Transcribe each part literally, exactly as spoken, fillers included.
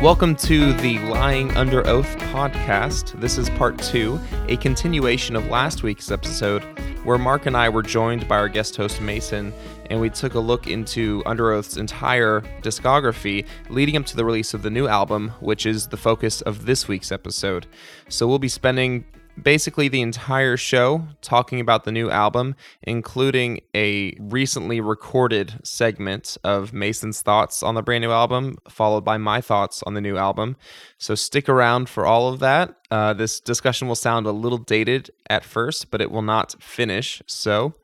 Welcome to the Lying Under Oath podcast. This is part two, a continuation of last week's episode, where Mark and I were joined by our guest host, Mason, and we took a look into Underoath's entire discography leading up to the release of the new album, which is the focus of this week's episode. So we'll be spending basically the entire show talking about the new album, including a recently recorded segment of Mason's thoughts on the brand new album, followed by my thoughts on the new album. So stick around for all of that. Uh, this discussion will sound a little dated at first, but it will not finish. So,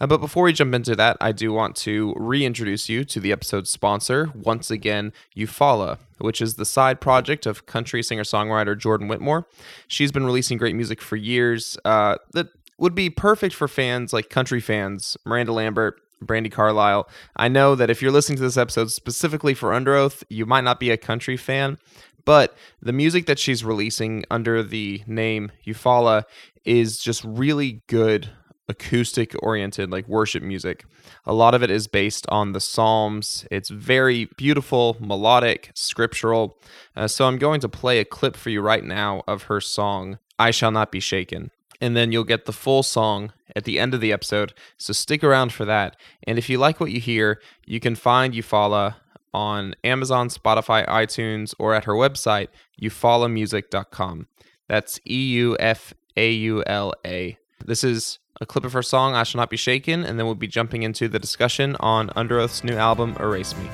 uh, but before we jump into that, I do want to reintroduce you to the episode's sponsor, once again, Eufaula, which is the side project of country singer-songwriter Jordan Whitmore. She's been releasing great music for years uh, that would be perfect for fans like country fans, Miranda Lambert, Brandi Carlile. I know that if you're listening to this episode specifically for Underoath, you might not be a country fan, but the music that she's releasing under the name Eufaula is just really good acoustic-oriented, like worship music. A lot of it is based on the Psalms. It's very beautiful, melodic, scriptural. Uh, so I'm going to play a clip for you right now of her song, I Shall Not Be Shaken. And then you'll get the full song at the end of the episode. So stick around for that. And if you like what you hear, you can find Eufaula on Amazon, Spotify, iTunes, or at her website, eufaula music dot com. That's E U F A U L A. This is a clip of her song, I Shall Not Be Shaken, and then we'll be jumping into the discussion on Underoath's new album, Erase Me.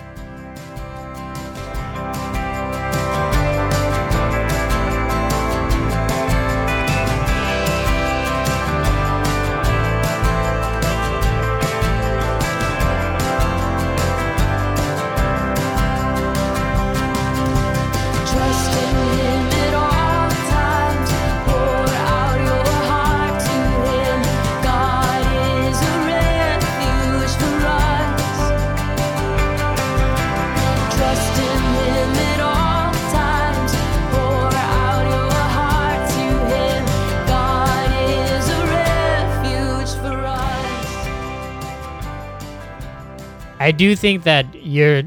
I do think that you're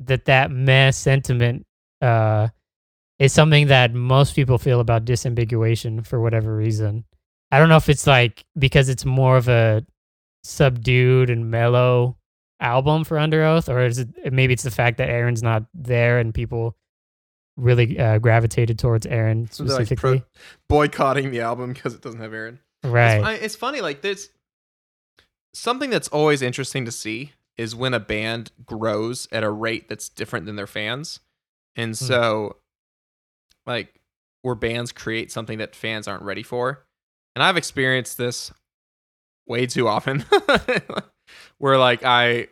that that meh sentiment uh, is something that most people feel about disambiguation for whatever reason. I don't know if it's like because it's more of a subdued and mellow album for Underoath, or is it maybe it's the fact that Aaron's not there and people really uh, gravitated towards Aaron specifically, like pro- boycotting the album because it doesn't have Aaron. Right. It's, it's funny, like there's something that's always interesting to see is when a band grows at a rate that's different than their fans. And so, mm. like, where bands create something that fans aren't ready for. And I've experienced this way too often. Where, like, I,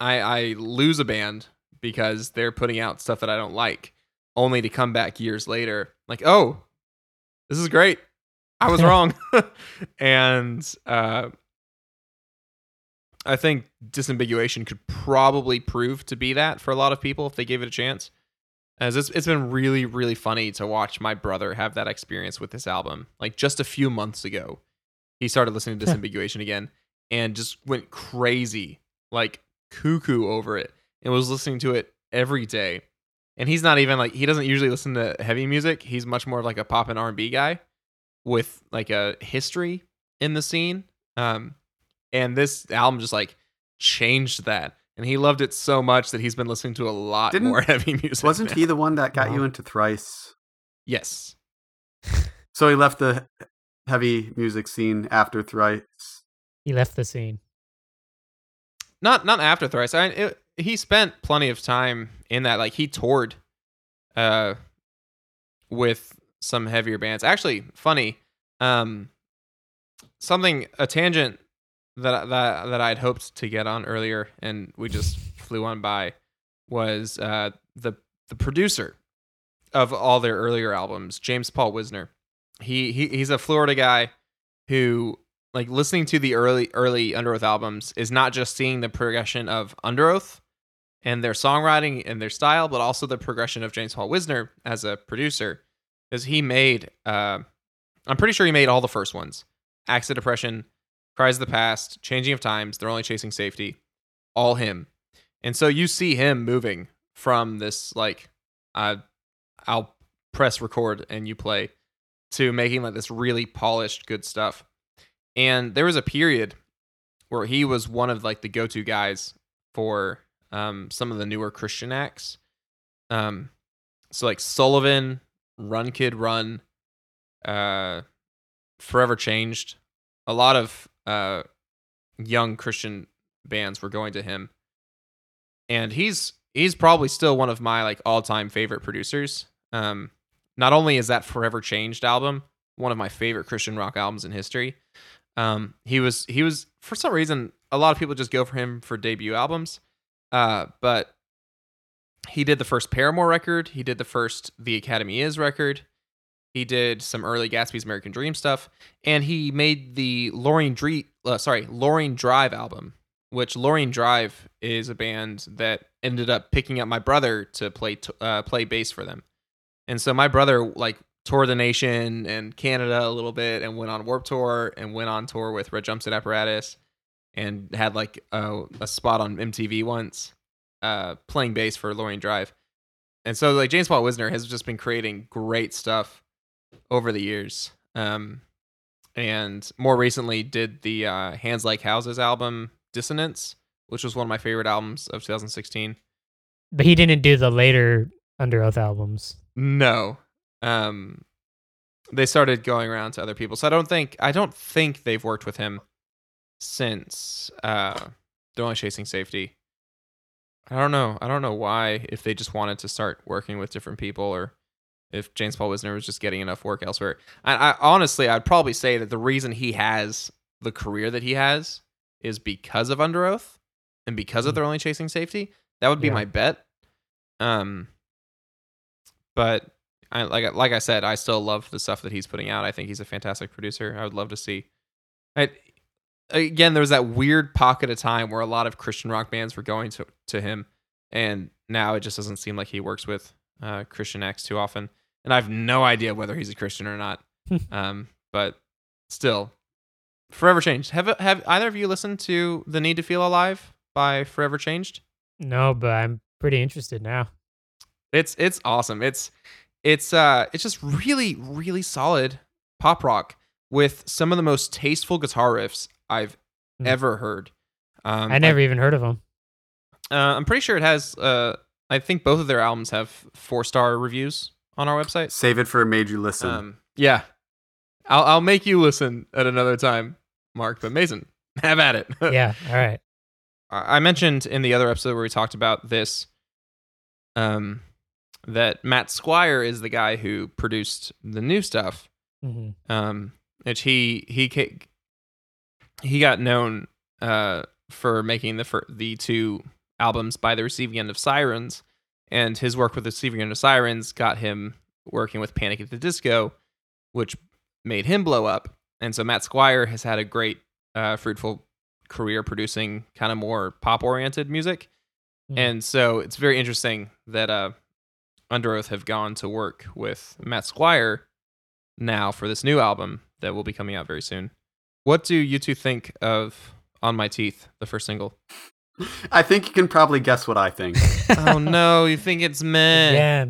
I I lose a band because they're putting out stuff that I don't like, only to come back years later, like, oh, this is great. I was wrong. And uh I think disambiguation could probably prove to be that for a lot of people if they gave it a chance. As it's, it's been really, really funny to watch my brother have that experience with this album. Like just a few months ago, he started listening to Disambiguation again and just went crazy, like cuckoo over it, and was listening to it every day. And he's not even like, he doesn't usually listen to heavy music. He's much more of like a pop and R and B guy with like a history in the scene. Um, And this album just like changed that. And he loved it so much that he's been listening to a lot Didn't, more heavy music. Wasn't now. He the one that got wow. you into Thrice? Yes. So he left the heavy music scene after Thrice. He left the scene. Not not after Thrice. I it, he spent plenty of time in that. Like he toured uh, with some heavier bands. Actually, funny. Um, something, a tangent that that that I'd hoped to get on earlier and we just flew on by was uh, the the producer of all their earlier albums, James Paul Wisner. He he he's a Florida guy who, like, listening to the early early Underoath albums is not just seeing the progression of Underoath and their songwriting and their style, but also the progression of James Paul Wisner as a producer, because he made uh, I'm pretty sure he made all the first ones: Acts of Depression, Cries of the Past, Changing of Times, They're Only Chasing Safety, all him. And so you see him moving from this, like, I, I'll press record and you play, to making like this really polished, good stuff. And there was a period where he was one of like the go-to guys for um, some of the newer Christian acts. Um, so like Sullivan, Run Kid Run, uh, Forever Changed. A lot of uh, young Christian bands were going to him. And he's he's probably still one of my like all-time favorite producers. Um, not only is that Forever Changed album one of my favorite Christian rock albums in history, um, he was he was for some reason a lot of people just go for him for debut albums, uh, but he did the first Paramore record, he did the first The Academy Is record, he did some early Gatsby's American Dream stuff, and he made the Loring Dre- uh, sorry Loring Drive album. Which Loring Drive is a band that ended up picking up my brother to play t- uh, play bass for them. And so my brother like toured the nation and Canada a little bit and went on Warped Tour and went on tour with Red Jumpsuit Apparatus and had like a, a spot on M T V once uh, playing bass for Loring Drive. And so like James Paul Wisner has just been creating great stuff over the years. Um, and more recently did the uh, Hands Like Houses album, Dissonance, which was one of my favorite albums of two thousand sixteen. But he didn't do the later Underoath albums. No. Um, they started going around to other people. So I don't think I don't think they've worked with him since uh, They're Only Chasing Safety. I don't know. I don't know why, if they just wanted to start working with different people or if James Paul Wisner was just getting enough work elsewhere. I, I honestly, I'd probably say that the reason he has the career that he has is because of Underoath and because of They're Only Chasing Safety. That would be yeah. my bet. Um, but I, like like I said, I still love the stuff that he's putting out. I think he's a fantastic producer. I would love to see. I, again, there was that weird pocket of time where a lot of Christian rock bands were going to, to him, and now it just doesn't seem like he works with uh, Christian acts too often. And I have no idea whether he's a Christian or not. um, but still... Forever Changed. Have have either of you listened to The Need to Feel Alive by Forever Changed? No, but I'm pretty interested now. It's it's awesome. It's it's uh it's just really really solid pop rock with some of the most tasteful guitar riffs I've mm. ever heard. Um, I never I, even heard of them. Uh, I'm pretty sure it has. Uh, I think both of their albums have four star reviews on our website. Save it for a major listen. Um, yeah, I'll I'll make you listen at another time, Mark, but Mason, have at it. Yeah, all right. I mentioned in the other episode where we talked about this um, that Matt Squire is the guy who produced the new stuff, mm-hmm. um, which he he he got known uh, for making the for the two albums by The Receiving End of Sirens, and his work with The Receiving End of Sirens got him working with Panic at the Disco, which made him blow up. And so Matt Squire has had a great, uh, fruitful career producing kind of more pop-oriented music. Mm. And so it's very interesting that uh, Underoath have gone to work with Matt Squire now for this new album that will be coming out very soon. What do you two think of On My Teeth, the first single? I think you can probably guess what I think. Oh, no, you think it's meh. Yeah.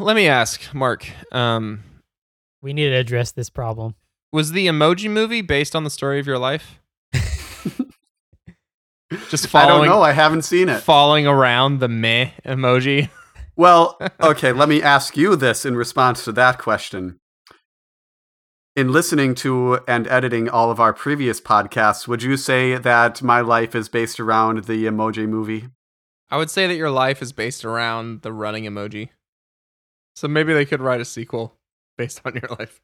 Let me ask, Mark. Um, we need to address this problem. Was the Emoji Movie based on the story of your life? Just following. I don't know. I haven't seen it. Following around the meh emoji. Well, okay. Let me ask you this in response to that question. In listening to and editing all of our previous podcasts, would you say that my life is based around the Emoji Movie? I would say that your life is based around the running emoji. So maybe they could write a sequel based on your life.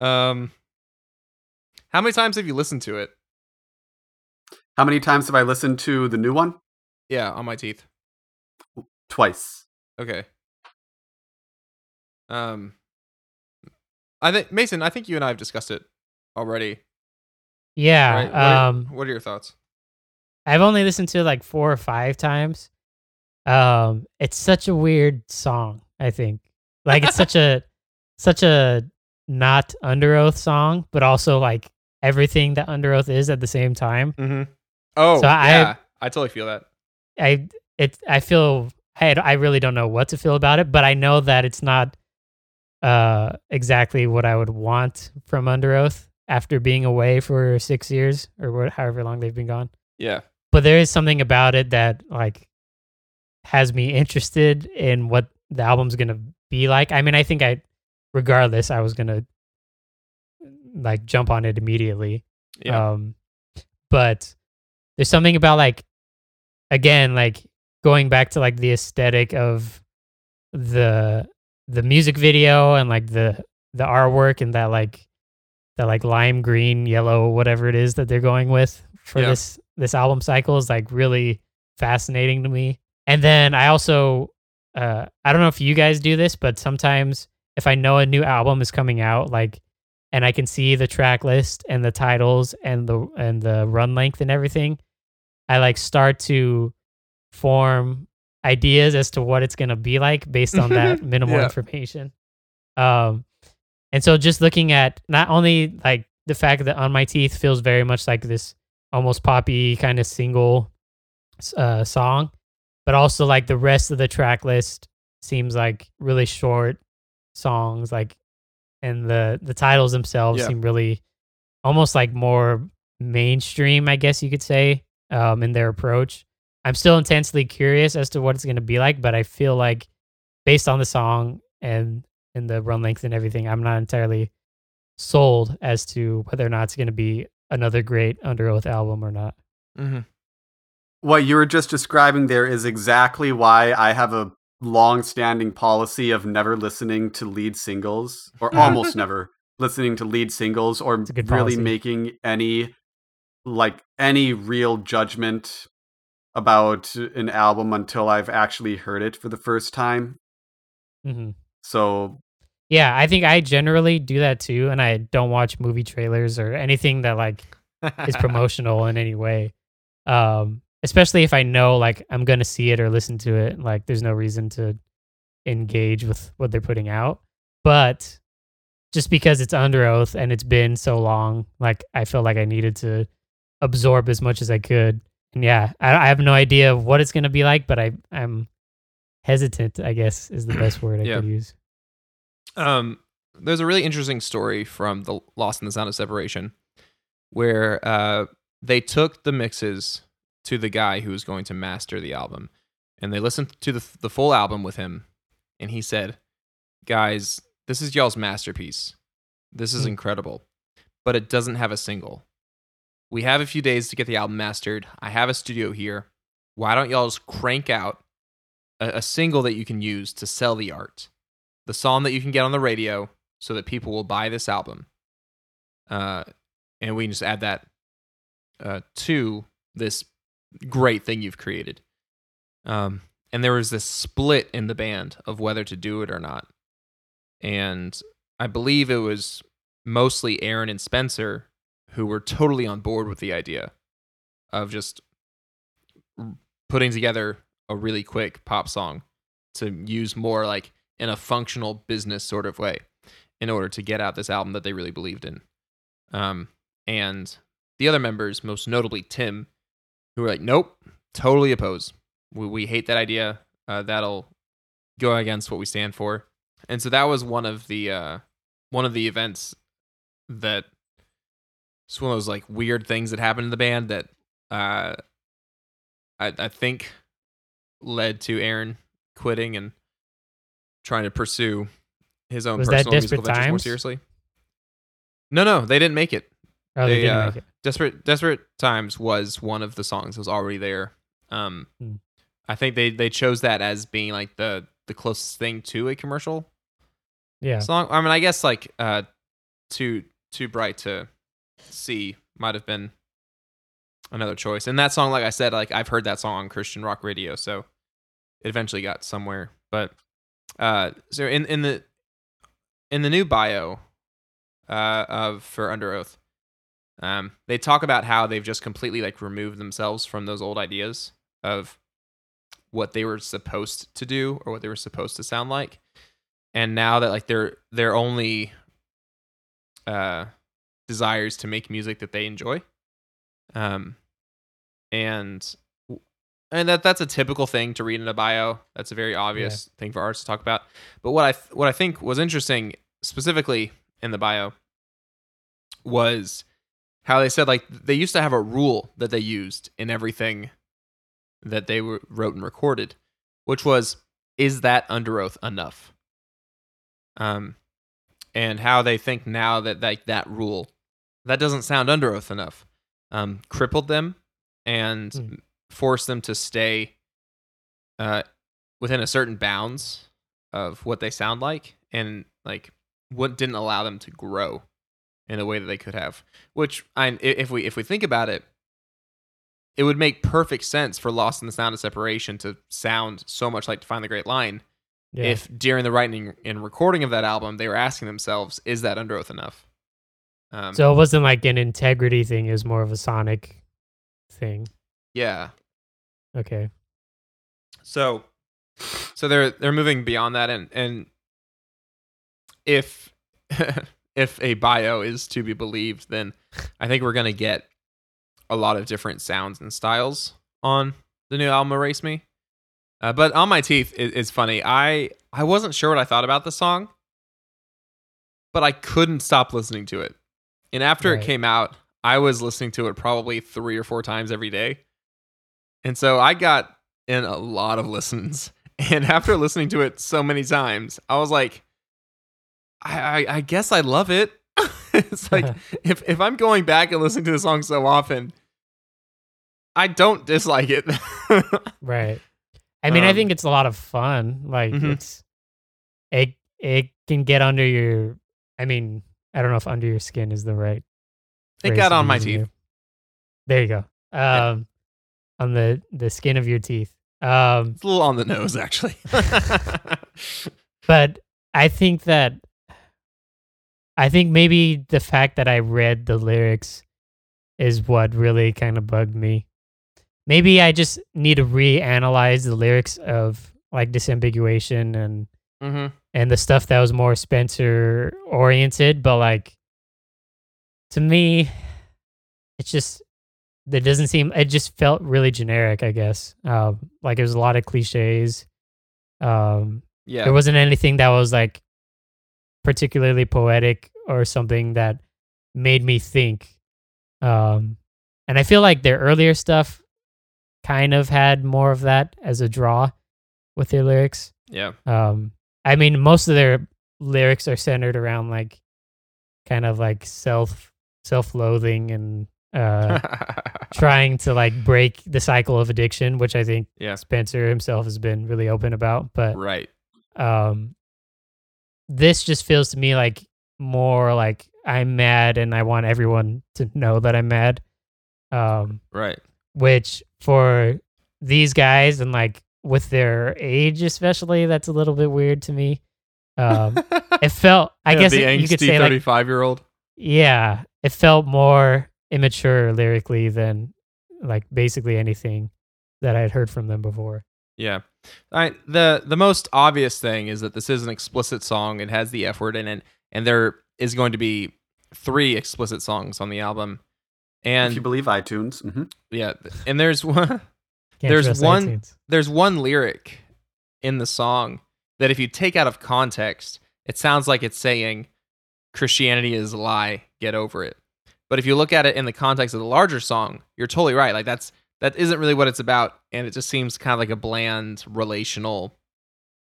Um, how many times have you listened to it? How many times have I listened to the new one? Yeah, On My Teeth. Twice. Okay. Um, I think Mason, I think you and I have discussed it already. Yeah. Right? What are, um, what are your thoughts? I've only listened to it like four or five times. Um, it's such a weird song. I think like it's such a such a not Underoath song, but also like everything that Underoath is at the same time. Mm-hmm. Oh, so I, yeah, I totally feel that. I it I feel I, I really don't know what to feel about it, but I know that it's not uh, exactly what I would want from Underoath after being away for six years or what, however long they've been gone. Yeah. But there is something about it that like has me interested in what the album's going to be like. I mean, I think I, regardless, I was going to like jump on it immediately. Yeah. Um, but there's something about like, again, like, going back to like the aesthetic of the the music video and like the the artwork and that like that like lime green, yellow, whatever it is that they're going with for yeah. this this album cycle is like really fascinating to me. And then I also uh, I don't know if you guys do this, but sometimes if I know a new album is coming out, like, and I can see the track list and the titles and the and the run length and everything, I like start to form ideas as to what it's going to be like based on that minimal yeah. information. Um, and so just looking at not only like the fact that On My Teeth feels very much like this almost poppy kind of single uh, song, but also like the rest of the track list seems like really short songs, like, and the, the titles themselves yeah. seem really almost like more mainstream, I guess you could say, um, in their approach. I'm still intensely curious as to what it's going to be like, but I feel like based on the song and, and the run length and everything, I'm not entirely sold as to whether or not it's going to be another great Underoath album or not. Mm-hmm. What you were just describing there is exactly why I have a long-standing policy of never listening to lead singles, or almost never listening to lead singles, or really policy. making any like any real judgment about an album until I've actually heard it for the first time. Mm-hmm. So yeah, I think I generally do that too, and I don't watch movie trailers or anything that like is promotional in any way, um especially if I know like I'm gonna see it or listen to it. Like there's no reason to engage with what they're putting out, but just because it's Underoath and it's been so long, like I feel like I needed to absorb as much as I could. And yeah, I, I have no idea what it's going to be like, but I, I'm hesitant, I guess, is the best word I yeah. could use. Um, there's a really interesting story from the Lost in the Sound of Separation where uh, they took the mixes to the guy who was going to master the album, and they listened to the, the full album with him, and he said, "Guys, this is y'all's masterpiece. This is mm-hmm. incredible, but it doesn't have a single. We have a few days to get the album mastered. I have a studio here. Why don't y'all just crank out a, a single that you can use to sell the art? The song that you can get on the radio so that people will buy this album. Uh, and we can just add that uh, to this great thing you've created." Um, and there was this split in the band of whether to do it or not. And I believe it was mostly Aaron and Spencer who were totally on board with the idea of just putting together a really quick pop song to use more like in a functional business sort of way in order to get out this album that they really believed in. Um, and the other members, most notably Tim, who were like, "Nope, totally opposed. We, we hate that idea. Uh, that'll go against what we stand for." And so that was one of the, uh, one of the events that, it's one of those like weird things that happened in the band that uh, I, I think led to Aaron quitting and trying to pursue his own was personal musical ventures more seriously. No, no, they didn't make it. Oh, they, they didn't uh, make it. Desperate, Desperate Times was one of the songs that was already there. Um, hmm. I think they, they chose that as being like the, the closest thing to a commercial yeah. song. I mean, I guess like uh, too too bright to see might have been another choice, and that song, like I said, like I've heard that song on Christian rock radio, so it eventually got somewhere. But uh, so in in the in the new bio uh, of for Underoath, um, they talk about how they've just completely like removed themselves from those old ideas of what they were supposed to do or what they were supposed to sound like, and now that like they're they're only uh. desires to make music that they enjoy. Um, and And that that's a typical thing to read in a bio. That's a very obvious yeah. thing for artists to talk about. But what I th- what I think was interesting specifically in the bio was how they said, like, they used to have a rule that they used in everything that they were, wrote and recorded, which was, is that under oath enough? Um, and how they think now that like that rule, that doesn't sound under oath enough, um, crippled them and mm. forced them to stay uh, within a certain bounds of what they sound like, and like what didn't allow them to grow in the way that they could have. Which, I, if we if we think about it, it would make perfect sense for Lost in the Sound of Separation to sound so much like Define the Great Line yeah. if during the writing and recording of that album, they were asking themselves, is that under oath enough? Um, so it wasn't like an integrity thing. It was more of a sonic thing. Yeah. Okay. So so they're they're moving beyond that, and, and if if a bio is to be believed, then I think we're going to get a lot of different sounds and styles on the new album Erase Me. Uh, but On My Teeth is, is funny. I, I wasn't sure what I thought about the song, but I couldn't stop listening to it. And after right. it came out, I was listening to it probably three or four times every day. And so I got in a lot of listens. And after listening to it so many times, I was like, I, I, I guess I love it. It's like, if, if I'm going back and listening to the song so often, I don't dislike it. Right. I mean, um, I think it's a lot of fun. Like, mm-hmm. it's it it can get under your, I mean, I don't know if under your skin is the right. It got on my teeth. You. There you go. Um, yeah. On the, the skin of your teeth. Um, it's a little on the nose, actually. But I think that, I think maybe the fact that I read the lyrics is what really kind of bugged me. Maybe I just need to reanalyze the lyrics of like Disambiguation and mm-hmm. and the stuff that was more Spencer oriented, but like, to me, it's just, it doesn't seem, it just felt really generic, I guess. Uh, like it was a lot of cliches. Um, yeah. There wasn't anything that was like particularly poetic or something that made me think. Um, and I feel like their earlier stuff kind of had more of that as a draw with their lyrics. Yeah. Um, I mean, most of their lyrics are centered around like kind of like self, self-loathing and uh, trying to like break the cycle of addiction, which I think yeah. Spencer himself has been really open about. But right. Um, this just feels to me like more like I'm mad and I want everyone to know that I'm mad. Um, right. Which for these guys and like with their age especially, that's a little bit weird to me. Um, it felt, I yeah, guess the it, you could say thirty-five like, year old. Yeah. It felt more immature lyrically than like basically anything that I'd heard from them before. Yeah. I, the, the most obvious thing is that this is an explicit song. It has the F word in it. And there is going to be three explicit songs on the album. And if you believe iTunes. Mm-hmm. Yeah. And there's one, there's one, iTunes. there's one lyric in the song that if you take out of context, it sounds like it's saying Christianity is a lie, get over it. But if you look at it in the context of the larger song, you're totally right. Like that's, that isn't really what it's about. And it just seems kind of like a bland relational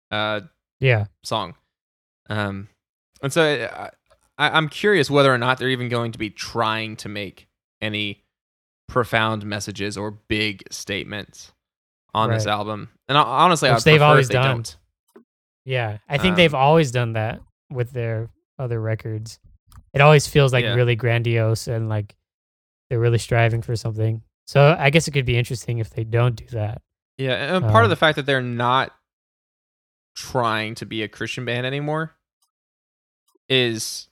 uh, yeah, song. Um, and so I, I, I'm curious whether or not they're even going to be trying to make any profound messages or big statements on right. this album. And honestly, Which I they've always they done. Don't. Yeah, I think um, they've always done that with their other records. It always feels like yeah. really grandiose and like they're really striving for something. So I guess it could be interesting if they don't do that. Yeah, and um, part of the fact that they're not trying to be a Christian band anymore is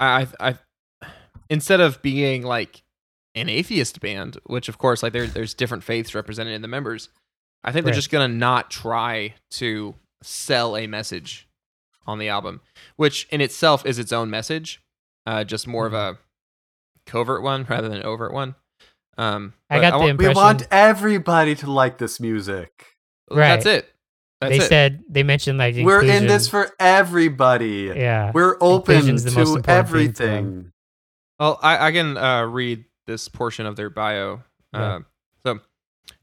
I, I, I instead of being like an atheist band, which of course like there there's different faiths represented in the members, I think they're right. just gonna not try to sell a message on the album, which in itself is its own message, uh, just more of a covert one rather than an overt one. Um, I got I want, the impression we want everybody to like this music. Right. That's it. That's they it. said they mentioned like inclusion. We're in this for everybody. Yeah, we're open to everything. Well, I, I can uh, read this portion of their bio. Yeah. Uh, so,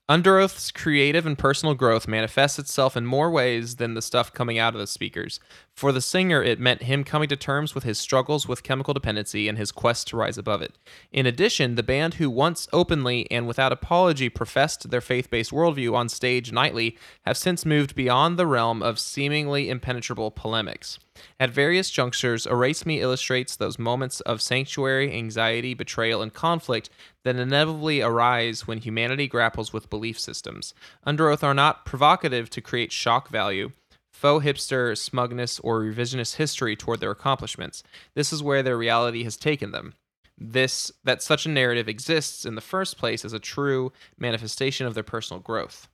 Underoath's creative and personal growth manifests itself in more ways than the stuff coming out of the speakers. For the singer, it meant him coming to terms with his struggles with chemical dependency and his quest to rise above it. In addition, the band, who once openly and without apology professed their faith-based worldview on stage nightly, have since moved beyond the realm of seemingly impenetrable polemics. At various junctures, Erase Me illustrates those moments of sanctuary, anxiety, betrayal, and conflict that inevitably arise when humanity grapples with belief systems. Underoath are not provocative to create shock value, faux hipster smugness, or revisionist history toward their accomplishments. This is where their reality has taken them. This that such a narrative exists in the first place is a true manifestation of their personal growth.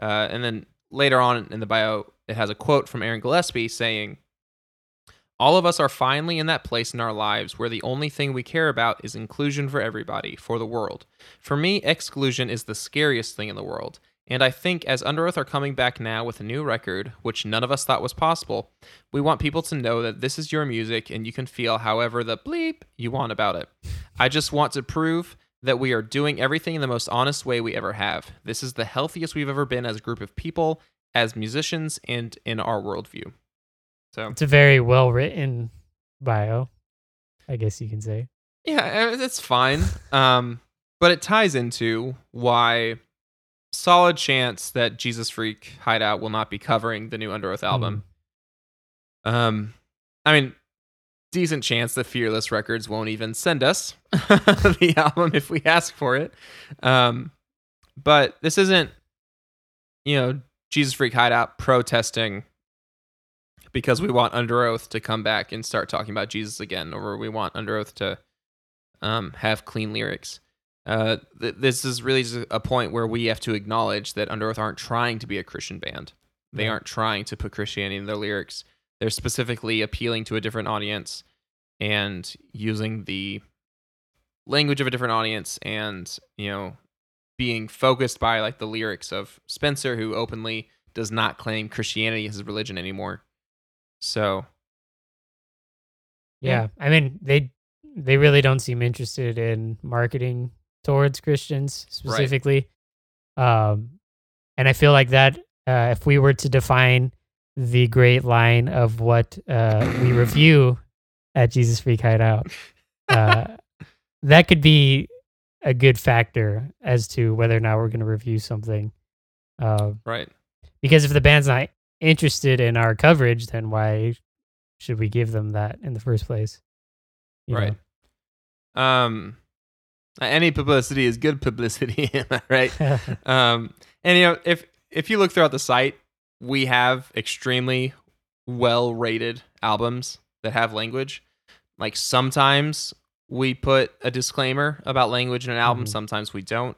Uh, and then later on in the bio, it has a quote from Aaron Gillespie saying, "All of us are finally in that place in our lives where the only thing we care about is inclusion for everybody, for the world. For me, exclusion is the scariest thing in the world. And I think as Underoath are coming back now with a new record, which none of us thought was possible, we want people to know that this is your music and you can feel however the bleep you want about it. I just want to prove that we are doing everything in the most honest way we ever have. This is the healthiest we've ever been as a group of people, as musicians, and in our worldview." So it's a very well-written bio, I guess you can say. Yeah, it's fine. Um, but it ties into why solid chance that Jesus Freak Hideout will not be covering the new Underoath album. Mm. Um, I mean, decent chance that Fearless Records won't even send us the album if we ask for it. Um, but this isn't, you know, Jesus Freak Hideout protesting because we want Underoath to come back and start talking about Jesus again, or we want Underoath to um, have clean lyrics. Uh, th- this is really a point where we have to acknowledge that Underoath aren't trying to be a Christian band. They aren't trying to put Christianity in their lyrics. They're specifically appealing to a different audience and using the language of a different audience, and, you know, being focused by like the lyrics of Spencer, who openly does not claim Christianity as his religion anymore. So, yeah, yeah. I mean, they they really don't seem interested in marketing towards Christians specifically. Right. Um, and I feel like that uh, if we were to define the great line of what uh, we review at Jesus Freak Hideout, uh, that could be a good factor as to whether or not we're going to review something. Uh, right. Because if the band's not interested in our coverage, then why should we give them that in the first place? You right. Know? Um, any publicity is good publicity, right? um, and you know, if, if you look throughout the site, we have extremely well-rated albums that have language. Like sometimes we put a disclaimer about language in an album. Mm-hmm. Sometimes we don't.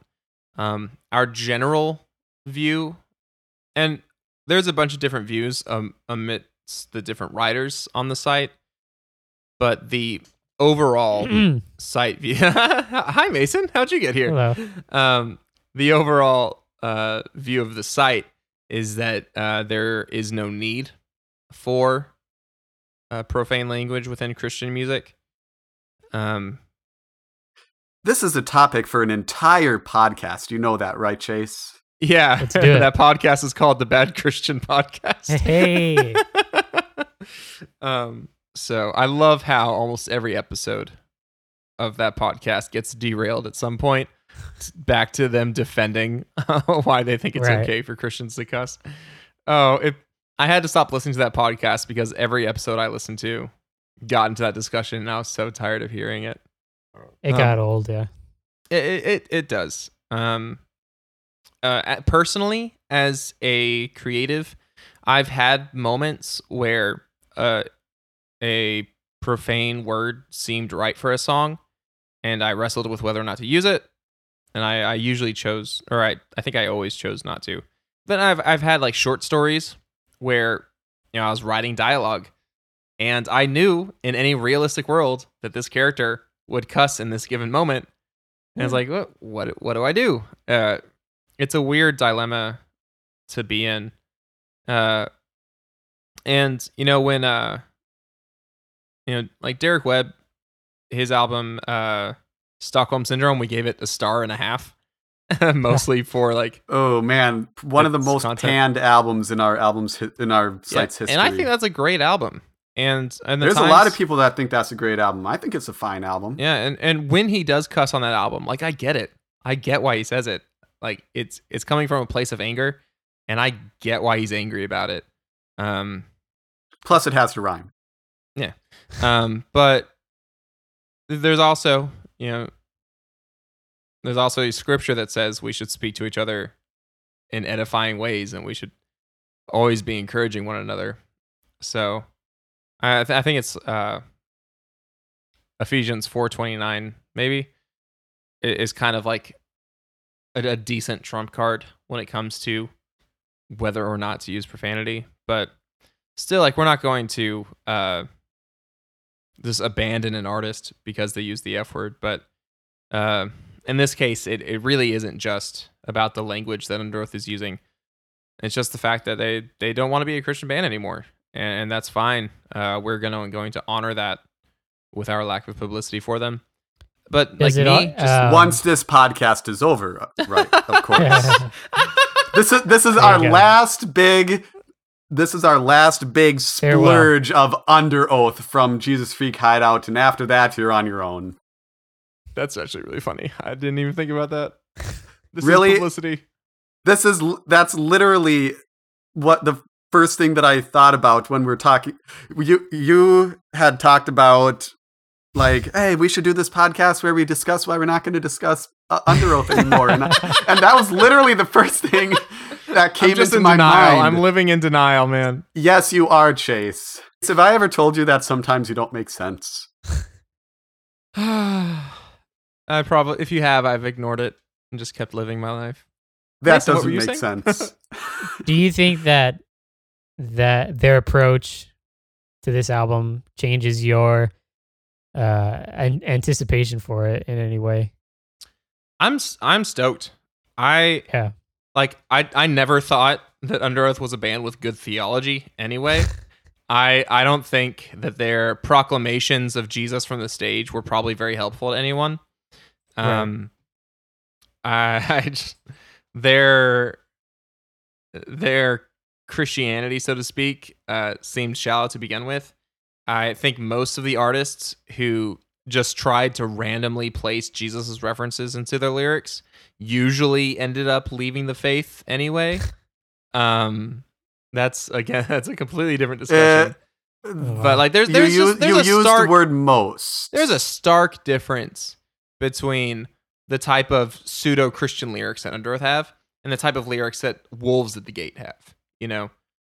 Um, our general view, and there's a bunch of different views um, amidst the different writers on the site, but the overall site view. Hi, Mason. How'd you get here? Hello. Um, the overall uh, view of the site is that uh, there is no need for uh, profane language within Christian music. Um, this is a topic for an entire podcast. You know that, right, Chase? Yeah. Let's do it. That podcast is called The Bad Christian Podcast. Hey. um, so I love how almost every episode of that podcast gets derailed at some point back to them defending why they think it's right. Okay for Christians to cuss. Oh, it, I had to stop listening to that podcast because every episode I listened to got into that discussion, and I was so tired of hearing it. It um, got old, yeah. It it it does. Um, uh, personally, as a creative, I've had moments where uh, a profane word seemed right for a song, and I wrestled with whether or not to use it, and I, I usually chose, or I, I think I always chose not to. But I've I've had like short stories where, you know, I was writing dialogue, and I knew in any realistic world that this character would cuss in this given moment. And it's like, what, what, what do I do? Uh, it's a weird dilemma to be in. Uh, and you know, when, uh, you know, like Derek Webb, his album, uh, Stockholm Syndrome, we gave it a star and a half, mostly for like, oh man, one of the most content. panned albums in our albums, in our site's yeah. history. And I think that's a great album. And, and the there's times, a lot of people that think that's a great album. I think it's a fine album. Yeah. And, and when he does cuss on that album, like, I get it. I get why he says it. Like, it's, it's coming from a place of anger, and I get why he's angry about it. Um, plus it has to rhyme. Yeah. Um, but there's also, you know, there's also a scripture that says we should speak to each other in edifying ways, and we should always be encouraging one another. So, I, th- I think it's uh, Ephesians four twenty-nine, maybe, is kind of like a, a decent trump card when it comes to whether or not to use profanity. But still, like, we're not going to uh, just abandon an artist because they use the F word. But uh, in this case, it, it really isn't just about the language that Underoath is using. It's just the fact that they, they don't want to be a Christian band anymore. And that's fine. Uh, we're gonna going to honor that with our lack of publicity for them. But is like me, all, just um, once this podcast is over, right? Of course. This is this is there our last big. This is our last big splurge Farewell. of Underoath from Jesus Freak Hideout, and after that, you're on your own. That's actually really funny. I didn't even think about that. This really? Is publicity. This is that's literally what the. First thing that I thought about when we were talking, you you had talked about like, hey, we should do this podcast where we discuss why we're not going to discuss uh, Underoath anymore, and I, and that was literally the first thing that came I'm just into in my denial. mind. I'm living in denial, man. Yes, you are, Chase. Have I ever told you that sometimes you don't make sense? I probably, if you have, I've ignored it and just kept living my life. That Mason, doesn't make saying? sense. Do you think that? that their approach to this album changes your uh, an- anticipation for it in any way? I'm I'm stoked. I yeah. like I I never thought that Underoath was a band with good theology. Anyway, I I don't think that their proclamations of Jesus from the stage were probably very helpful to anyone. Um, right. I, I just, their their Christianity, so to speak, uh, seemed shallow to begin with. I think most of the artists who just tried to randomly place Jesus's references into their lyrics usually ended up leaving the faith anyway. Um, that's again, that's a completely different discussion. Uh, but like, there's there's you, just, there's you a used stark, the word most. There's a stark difference between the type of pseudo-Christian lyrics that Underoath have and the type of lyrics that Wolves at the Gate have. You know,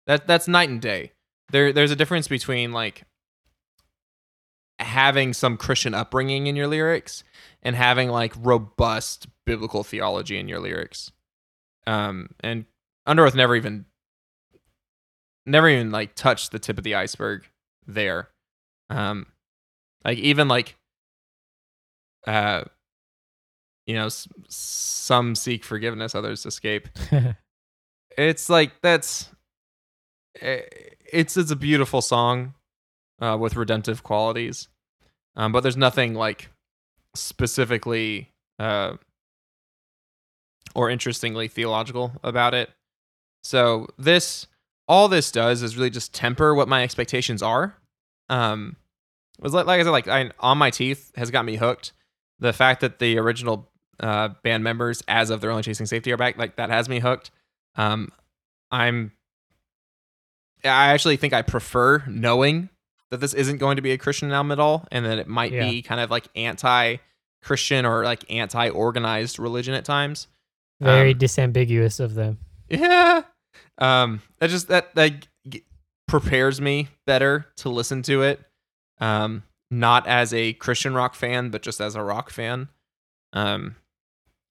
that that's night and day. There, there's a difference between like having some Christian upbringing in your lyrics and having like robust biblical theology in your lyrics. Um, and Underoath never even, never even like touched the tip of the iceberg there. Um, like even like, uh, you know, s- some seek forgiveness, others escape. It's like that's it's it's a beautiful song uh, with redemptive qualities, um, but there's nothing like specifically uh, or interestingly theological about it. So this all this does is really just temper what my expectations are. Um, it was like, like I said, like I, On My Teeth has got me hooked. The fact that the original uh, band members, as of They're Only Chasing Safety, are back, like that has me hooked. Um, I'm, I actually think I prefer knowing that this isn't going to be a Christian album at all, and that it might yeah. be kind of like anti-Christian or like anti-organized religion at times. Very um, disambiguous of them. Yeah. Um, that just, that, that g- prepares me better to listen to it. Um, not as a Christian rock fan, but just as a rock fan. Um,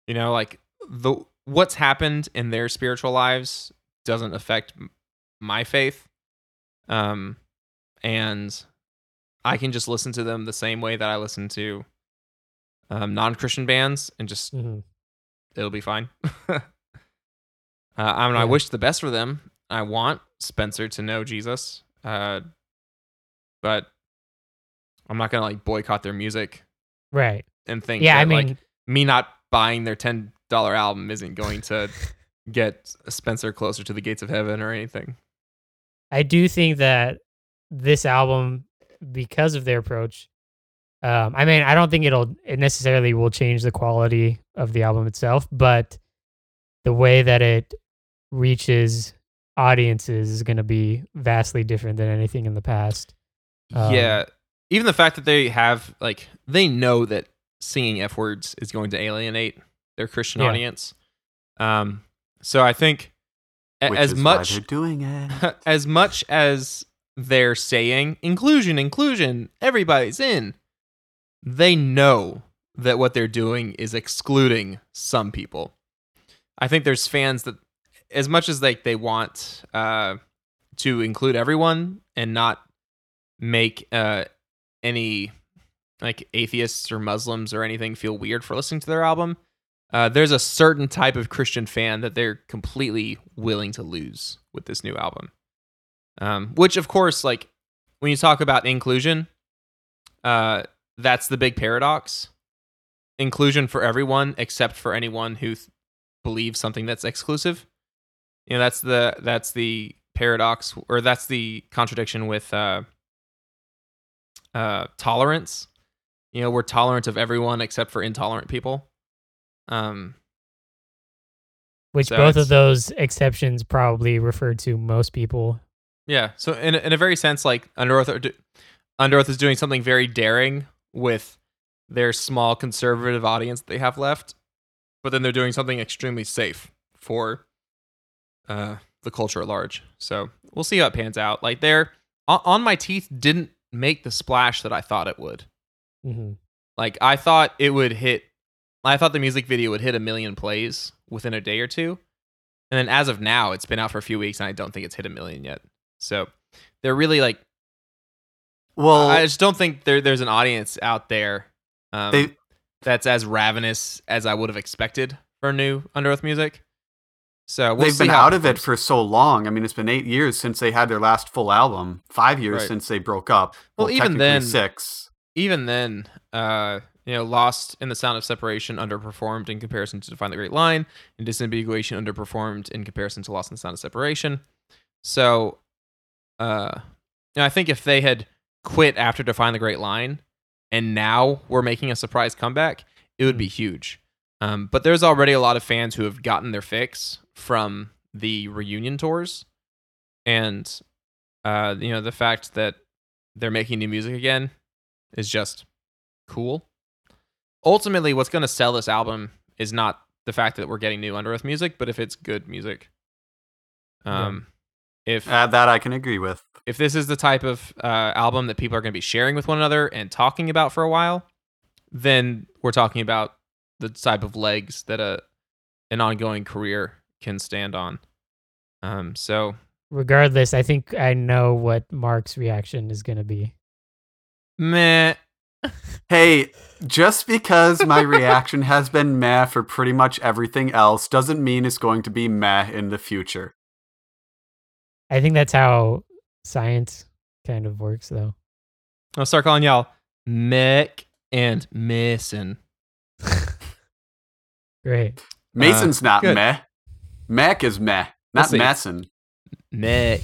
you know, like the, what's happened in their spiritual lives doesn't affect my faith. Um, and I can just listen to them the same way that I listen to um, non-Christian bands, and just mm-hmm. it'll be fine. uh, I mean, yeah. I wish the best for them. I want Spencer to know Jesus, uh, but I'm not gonna like boycott their music, right? And think, yeah, that, I mean, like, me not buying their ten dollar album isn't going to get Spencer closer to the gates of heaven or anything. I do think that this album, because of their approach, um, I mean, I don't think it'll it necessarily will change the quality of the album itself, but the way that it reaches audiences is going to be vastly different than anything in the past. Um, yeah, even the fact that they have like they know that singing F words is going to alienate their Christian yeah. audience. Um, so I think Which as much doing it. as much as they're saying inclusion, inclusion, everybody's in, they know that what they're doing is excluding some people. I think there's fans that, as much as like they want uh, to include everyone and not make uh, any like atheists or Muslims or anything feel weird for listening to their album, uh, there's a certain type of Christian fan that they're completely willing to lose with this new album. Um, which, of course, like when you talk about inclusion, uh, that's the big paradox: inclusion for everyone, except for anyone who th- believes something that's exclusive. You know, that's the that's the paradox, or that's the contradiction with uh, uh, tolerance. You know, we're tolerant of everyone except for intolerant people. Um, Which so both of those exceptions probably refer to most people. Yeah, so in in a very sense, like Underoath, do, Underoath is doing something very daring with their small conservative audience that they have left, but then they're doing something extremely safe for uh, the culture at large. So we'll see how it pans out. Like, they're on, on My Teeth didn't make the splash that I thought it would. Mm-hmm. Like, I thought it would hit. I thought the music video would hit a million plays within a day or two, and then as of now, it's been out for a few weeks, and I don't think it's hit a million yet. So they're really like, well, I just don't think there there's an audience out there um, they, that's as ravenous as I would have expected for new Underoath music. So we'll they've been out of it for so long. I mean, it's been eight years since they had their last full album, five years right. since they broke up. Well, well even then, six. Even then, uh, you know, Lost in the Sound of Separation underperformed in comparison to Define the Great Line, and Disambiguation underperformed in comparison to Lost in the Sound of Separation. So, uh, you know, I think if they had quit after Define the Great Line, and now we're making a surprise comeback, it would be huge. Um, but there's already a lot of fans who have gotten their fix from the reunion tours, and uh, you know, the fact that they're making new music again is just cool. Ultimately, what's going to sell this album is not the fact that we're getting new Underoath music, but if it's good music. Um, yeah. If uh, that I can agree with. If this is the type of uh, album that people are going to be sharing with one another and talking about for a while, then we're talking about the type of legs that a an ongoing career can stand on. Um, so, regardless, I think I know what Mark's reaction is going to be. Meh. Hey, just because my reaction has been meh for pretty much everything else doesn't mean it's going to be meh in the future. I think that's how science kind of works, though. I'll start calling y'all Mick and Mason. Great. Mason's uh, not good. Meh. Mac is meh, not Mason. Mick.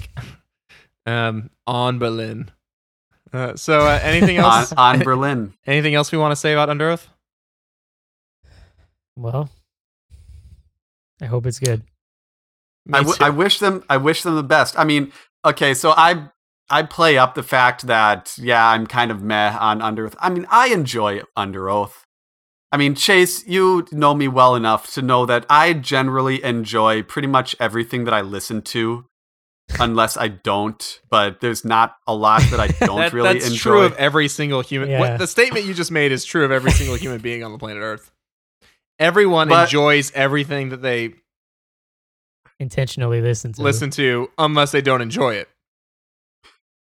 Um, on Berlin. Uh, so uh, anything else? on, on Berlin. Anything else we want to say about Underoath? Well, I hope it's good. I, w- I wish them I wish them the best. I mean, okay, so I I play up the fact that, yeah, I'm kind of meh on Underoath. I mean, I enjoy Underoath. I mean, Chase, you know me well enough to know that I generally enjoy pretty much everything that I listen to, unless I don't, but there's not a lot that I don't that, really that's enjoy. That's true of every single human. Yeah. What, the statement you just made is true of every single human being on the planet Earth. Everyone but, enjoys everything that they... intentionally listen to listen to unless they don't enjoy it,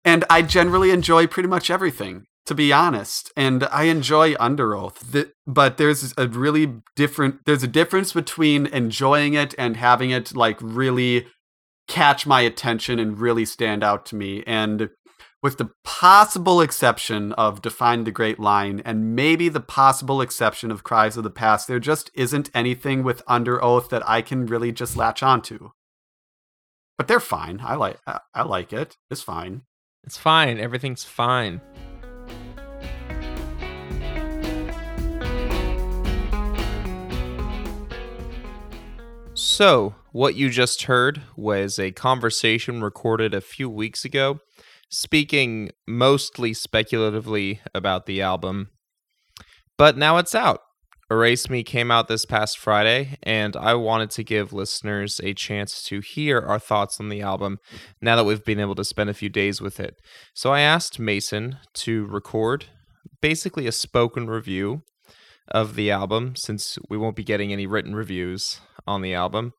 and I generally enjoy pretty much everything. to be honest. And I enjoy Underoath, the, but there's a really different, there's a difference between enjoying it and having it like really catch my attention and really stand out to me. And with the possible exception of Define the Great Line and maybe the possible exception of Cries of the Past, there just isn't anything with Underoath that I can really just latch onto. But they're fine. I like I, I like it. It's fine. It's fine. Everything's fine. So, what you just heard was a conversation recorded a few weeks ago, speaking mostly speculatively about the album. But now it's out. Erase Me came out this past Friday, and I wanted to give listeners a chance to hear our thoughts on the album now that we've been able to spend a few days with it. So I asked Mason to record basically a spoken review of the album, since we won't be getting any written reviews on the album.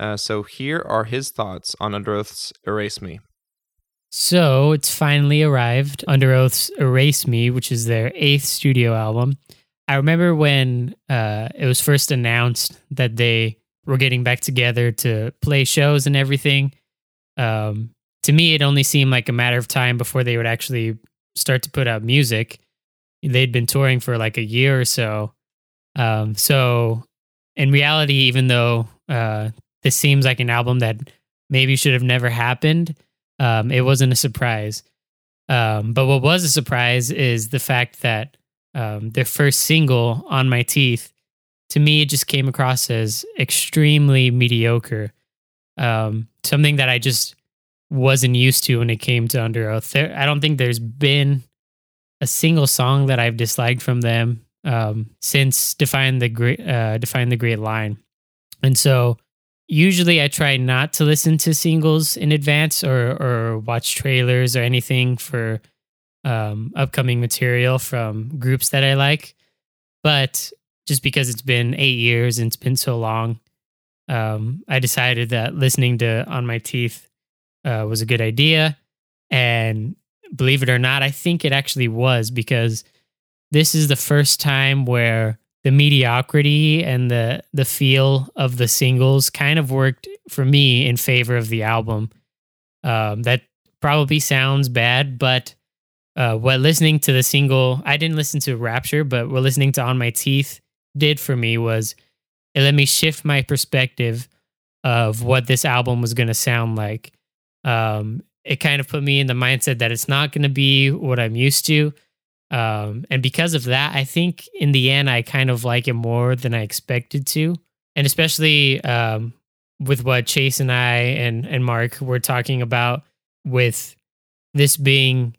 Uh, so here are his thoughts on Underoath's Erase Me. So it's finally arrived, Underoath's Erase Me, which is their eighth studio album. I remember when uh, it was first announced that they were getting back together to play shows and everything. Um, to me, it only seemed like a matter of time before they would actually start to put out music. They'd been touring for like a year or so. Um, so in reality, even though uh, this seems like an album that maybe should have never happened, Um, it wasn't a surprise. Um, but what was a surprise is the fact that um, their first single, On My Teeth, to me, it just came across as extremely mediocre. Um, something that I just wasn't used to when it came to Underoath. There, I don't think there's been a single song that I've disliked from them um, since Define the Great, uh, Define the Great Line. And so usually I try not to listen to singles in advance or, or watch trailers or anything for um, upcoming material from groups that I like. But just because it's been eight years and it's been so long, um, I decided that listening to On My Teeth uh, was a good idea. And believe it or not, I think it actually was, because this is the first time where the mediocrity and the the feel of the singles kind of worked for me in favor of the album. Um, that probably sounds bad, but uh, what listening to the single, I didn't listen to Rapture, but what listening to On My Teeth did for me was it let me shift my perspective of what this album was going to sound like. Um, it kind of put me in the mindset that it's not going to be what I'm used to. Um, and because of that, I think in the end, I kind of like it more than I expected to. And especially um, with what Chase and I and, and Mark were talking about, with this being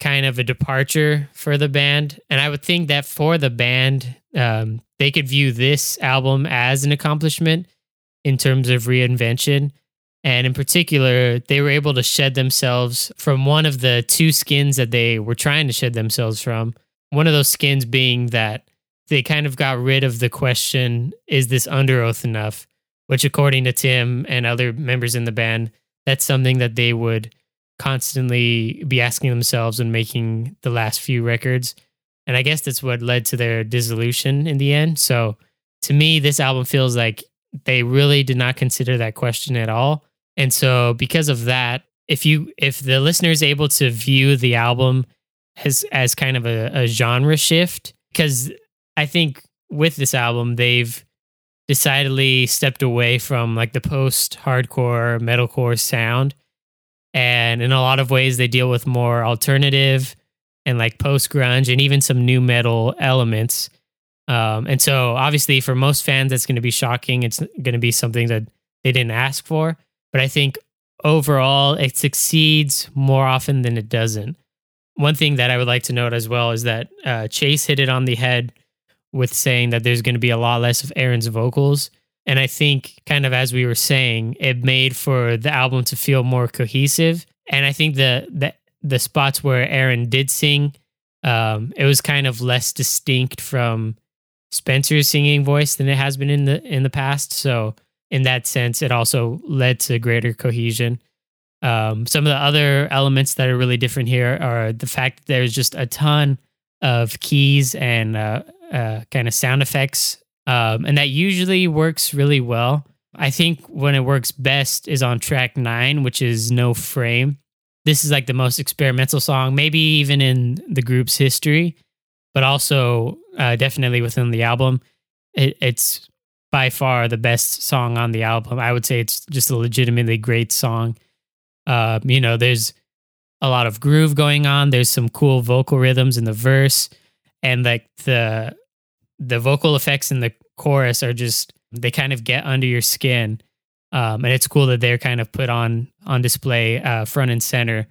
kind of a departure for the band. And I would think that for the band, um, they could view this album as an accomplishment in terms of reinvention. And in particular, they were able to shed themselves from one of the two skins that they were trying to shed themselves from. One of those skins being that they kind of got rid of the question, is this Underoath enough? Which, according to Tim and other members in the band, that's something that they would constantly be asking themselves when making the last few records. And I guess that's what led to their dissolution in the end. So to me, this album feels like they really did not consider that question at all. And so because of that, if you if the listener is able to view the album as as kind of a, a genre shift, because I think with this album, they've decidedly stepped away from like the post-hardcore metalcore sound. And in a lot of ways, they deal with more alternative and like post-grunge and even some new metal elements. Um, and so obviously for most fans, that's going to be shocking. It's going to be something that they didn't ask for. But I think overall, it succeeds more often than it doesn't. One thing that I would like to note as well is that uh, Chase hit it on the head with saying that there's going to be a lot less of Aaron's vocals. And I think kind of as we were saying, it made for the album to feel more cohesive. And I think the the, the spots where Aaron did sing, um, it was kind of less distinct from Spencer's singing voice than it has been in the in the past. So in that sense, it also led to greater cohesion. Um, some of the other elements that are really different here are the fact that there's just a ton of keys and uh, uh, kind of sound effects, um, and that usually works really well. I think when it works best is on track nine, which is No Frame. This is like the most experimental song, maybe even in the group's history, but also uh, definitely within the album. It, it's by far the best song on the album. I would say it's just a legitimately great song. Uh, you know, there's a lot of groove going on. There's some cool vocal rhythms in the verse, and like the the vocal effects in the chorus are just, they kind of get under your skin. Um, and it's cool that they're kind of put on on display uh, front and center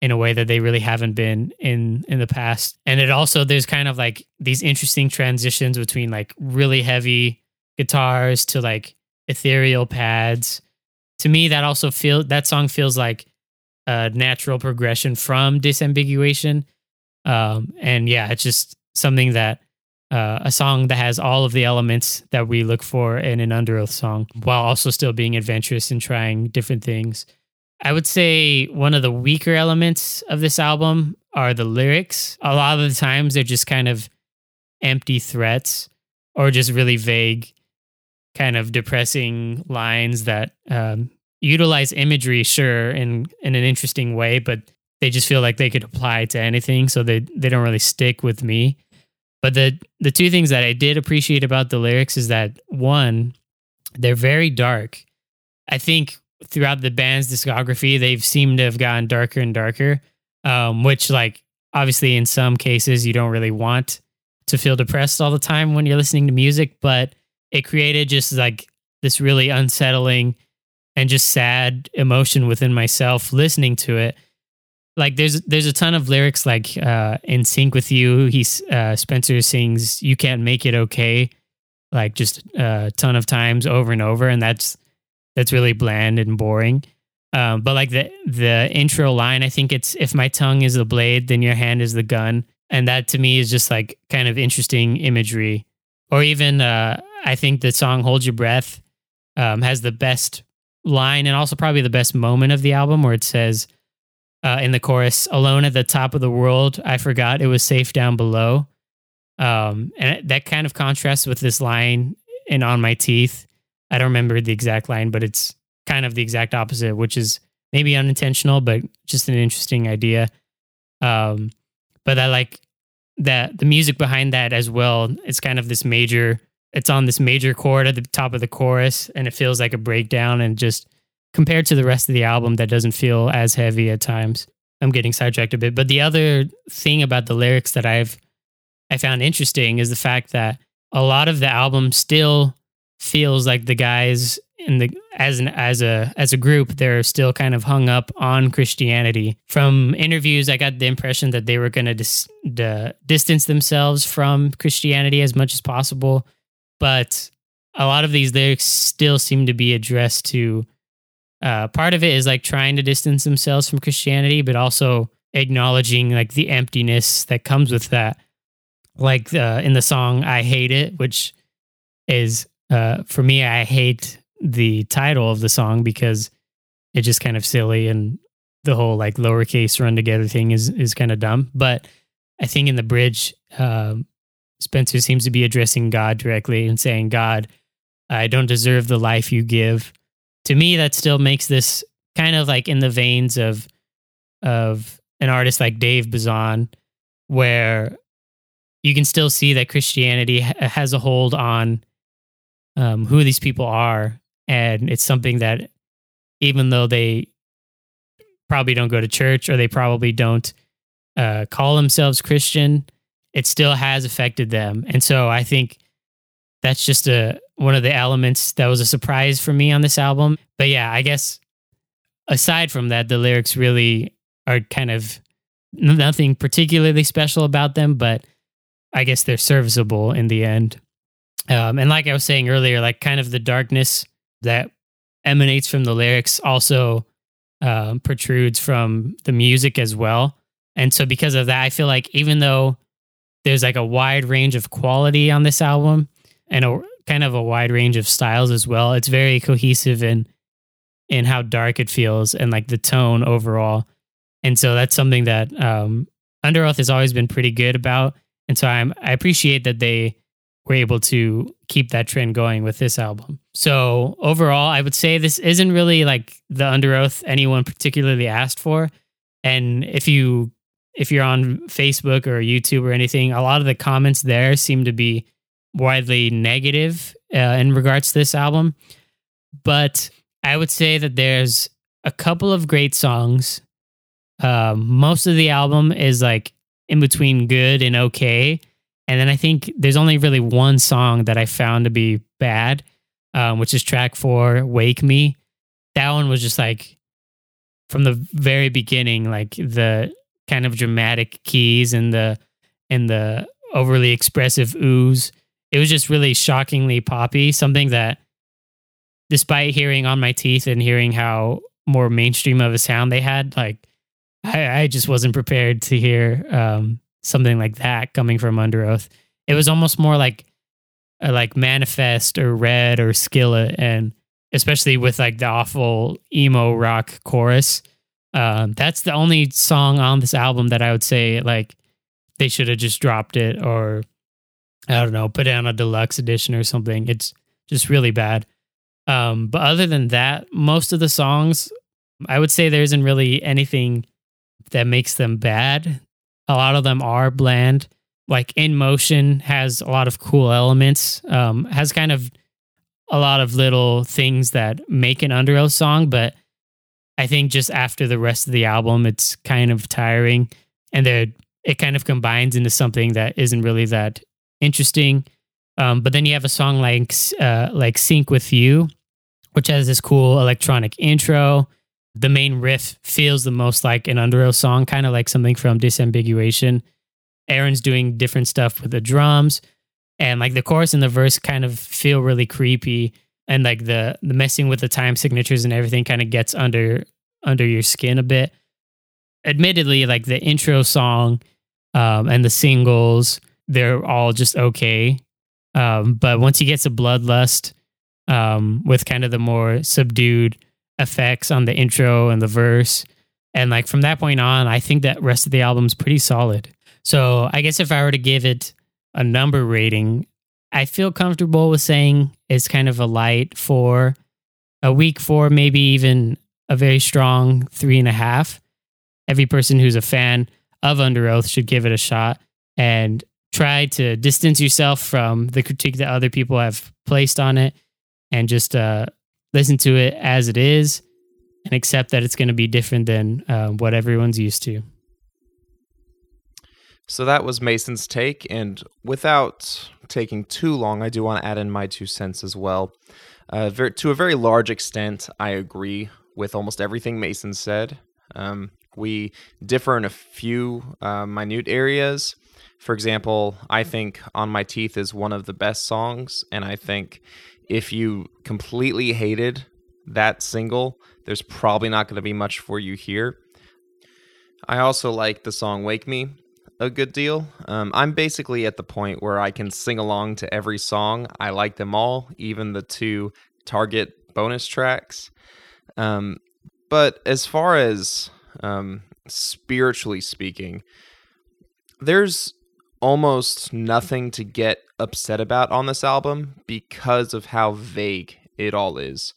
in a way that they really haven't been in in the past. And it also, there's kind of like these interesting transitions between like really heavy guitars to like ethereal pads. To me, that also feel that song feels like a natural progression from Disambiguation. Um, and yeah, it's just something that Uh, a song that has all of the elements that we look for in an Underoath song, while also still being adventurous and trying different things. I would say one of the weaker elements of this album are the lyrics. A lot of the times they're just kind of empty threats or just really vague, kind of depressing lines that um, utilize imagery, sure, in, in an interesting way, but they just feel like they could apply to anything, so they, they don't really stick with me. But the, the two things that I did appreciate about the lyrics is that, one, they're very dark. I think throughout the band's discography, they've seemed to have gotten darker and darker, um, which, like, obviously in some cases you don't really want to feel depressed all the time when you're listening to music, but it created just, like, this really unsettling and just sad emotion within myself listening to it. Like there's there's a ton of lyrics like uh, in Sync with You, he's uh, Spencer sings "You Can't Make It Okay," like just a ton of times over and over, and that's that's really bland and boring. Um, but like the the intro line, I think it's "If my tongue is the blade, then your hand is the gun," and that to me is just like kind of interesting imagery. Or even uh, I think the song "Hold Your Breath" um, has the best line and also probably the best moment of the album, where it says, Uh, in the chorus, "Alone at the top of the world, I forgot it was safe down below." Um, and that kind of contrasts with this line in On My Teeth. I don't remember the exact line, but it's kind of the exact opposite, which is maybe unintentional, but just an interesting idea. Um, but I like that the music behind that as well. It's kind of this major, it's on this major chord at the top of the chorus, and it feels like a breakdown, and just compared to the rest of the album, that doesn't feel as heavy at times. I'm getting sidetracked a bit. But the other thing about the lyrics that I've I found interesting is the fact that a lot of the album still feels like the guys in the as an as a as a group, they're still kind of hung up on Christianity. From interviews, I got the impression that they were going to dis, d- distance themselves from Christianity as much as possible. But a lot of these lyrics still seem to be addressed to Uh, part of it is like trying to distance themselves from Christianity, but also acknowledging like the emptiness that comes with that. Like uh, in the song "I Hate It," which is uh, for me, I hate the title of the song because it's just kind of silly, and the whole like lowercase run together thing is is kind of dumb. But I think in the bridge, uh, Spencer seems to be addressing God directly and saying, "God, I don't deserve the life you give." To me, that still makes this kind of like in the veins of of an artist like Dave Bazan, where you can still see that Christianity has a hold on um, who these people are. And it's something that even though they probably don't go to church or they probably don't uh, call themselves Christian, it still has affected them. And so I think that's just a one of the elements that was a surprise for me on this album. But yeah, I guess aside from that, the lyrics really are kind of nothing particularly special about them, but I guess they're serviceable in the end. Um, and like I was saying earlier, like kind of the darkness that emanates from the lyrics also uh, protrudes from the music as well. And so because of that, I feel like even though there's like a wide range of quality on this album, and a kind of a wide range of styles as well, it's very cohesive and and how dark it feels and like the tone overall. And so that's something that um, Underoath has always been pretty good about. And so I'm, I appreciate that they were able to keep that trend going with this album. So overall, I would say this isn't really like the Underoath anyone particularly asked for. And if you if you're on Facebook or YouTube or anything, a lot of the comments there seem to be widely negative uh, in regards to this album. But I would say that there's a couple of great songs. Uh, most of the album is like in between good and okay. And then I think there's only really one song that I found to be bad, um, which is track four, Wake Me. That one was just like from the very beginning, like the kind of dramatic keys and the and the overly expressive oohs. It was just really shockingly poppy, something that despite hearing On My Teeth and hearing how more mainstream of a sound they had, like I, I just wasn't prepared to hear um, something like that coming from Underoath. It was almost more like uh, like Manifest or Red or Skillet, and especially with like the awful emo rock chorus. Uh, that's the only song on this album that I would say like they should have just dropped it, or I don't know, put it on a deluxe edition or something. It's just really bad. Um, but other than that, most of the songs, I would say there isn't really anything that makes them bad. A lot of them are bland. Like In Motion has a lot of cool elements, um, has kind of a lot of little things that make an Underoath song, but I think just after the rest of the album, it's kind of tiring, and it kind of combines into something that isn't really that interesting. Um, but then you have a song like uh, like Sync with You, which has this cool electronic intro. The main riff feels the most like an Underoath song, kind of like something from Disambiguation. Aaron's doing different stuff with the drums, and like the chorus and the verse kind of feel really creepy, and like the, the messing with the time signatures and everything kind of gets under under your skin a bit. Admittedly, like the intro song um, and the singles, they're all just okay. Um, but once you get to Bloodlust um, with kind of the more subdued effects on the intro and the verse, and like from that point on, I think that rest of the album's pretty solid. So I guess if I were to give it a number rating, I feel comfortable with saying it's kind of a light four, a weak four, maybe even a very strong three and a half. Every person who's a fan of Underoath should give it a shot and try to distance yourself from the critique that other people have placed on it, and just uh, listen to it as it is and accept that it's going to be different than uh, what everyone's used to. So that was Mason's take, and without taking too long, I do want to add in my two cents as well. Uh, ver- to a very large extent, I agree with almost everything Mason said. Um, we differ in a few uh, minute areas. For example, I think On My Teeth is one of the best songs, and I think if you completely hated that single, there's probably not going to be much for you here. I also like the song Wake Me a good deal. Um, I'm basically at the point where I can sing along to every song. I like them all, even the two Target bonus tracks. Um, but as far as um, spiritually speaking, there's almost nothing to get upset about on this album because of how vague it all is.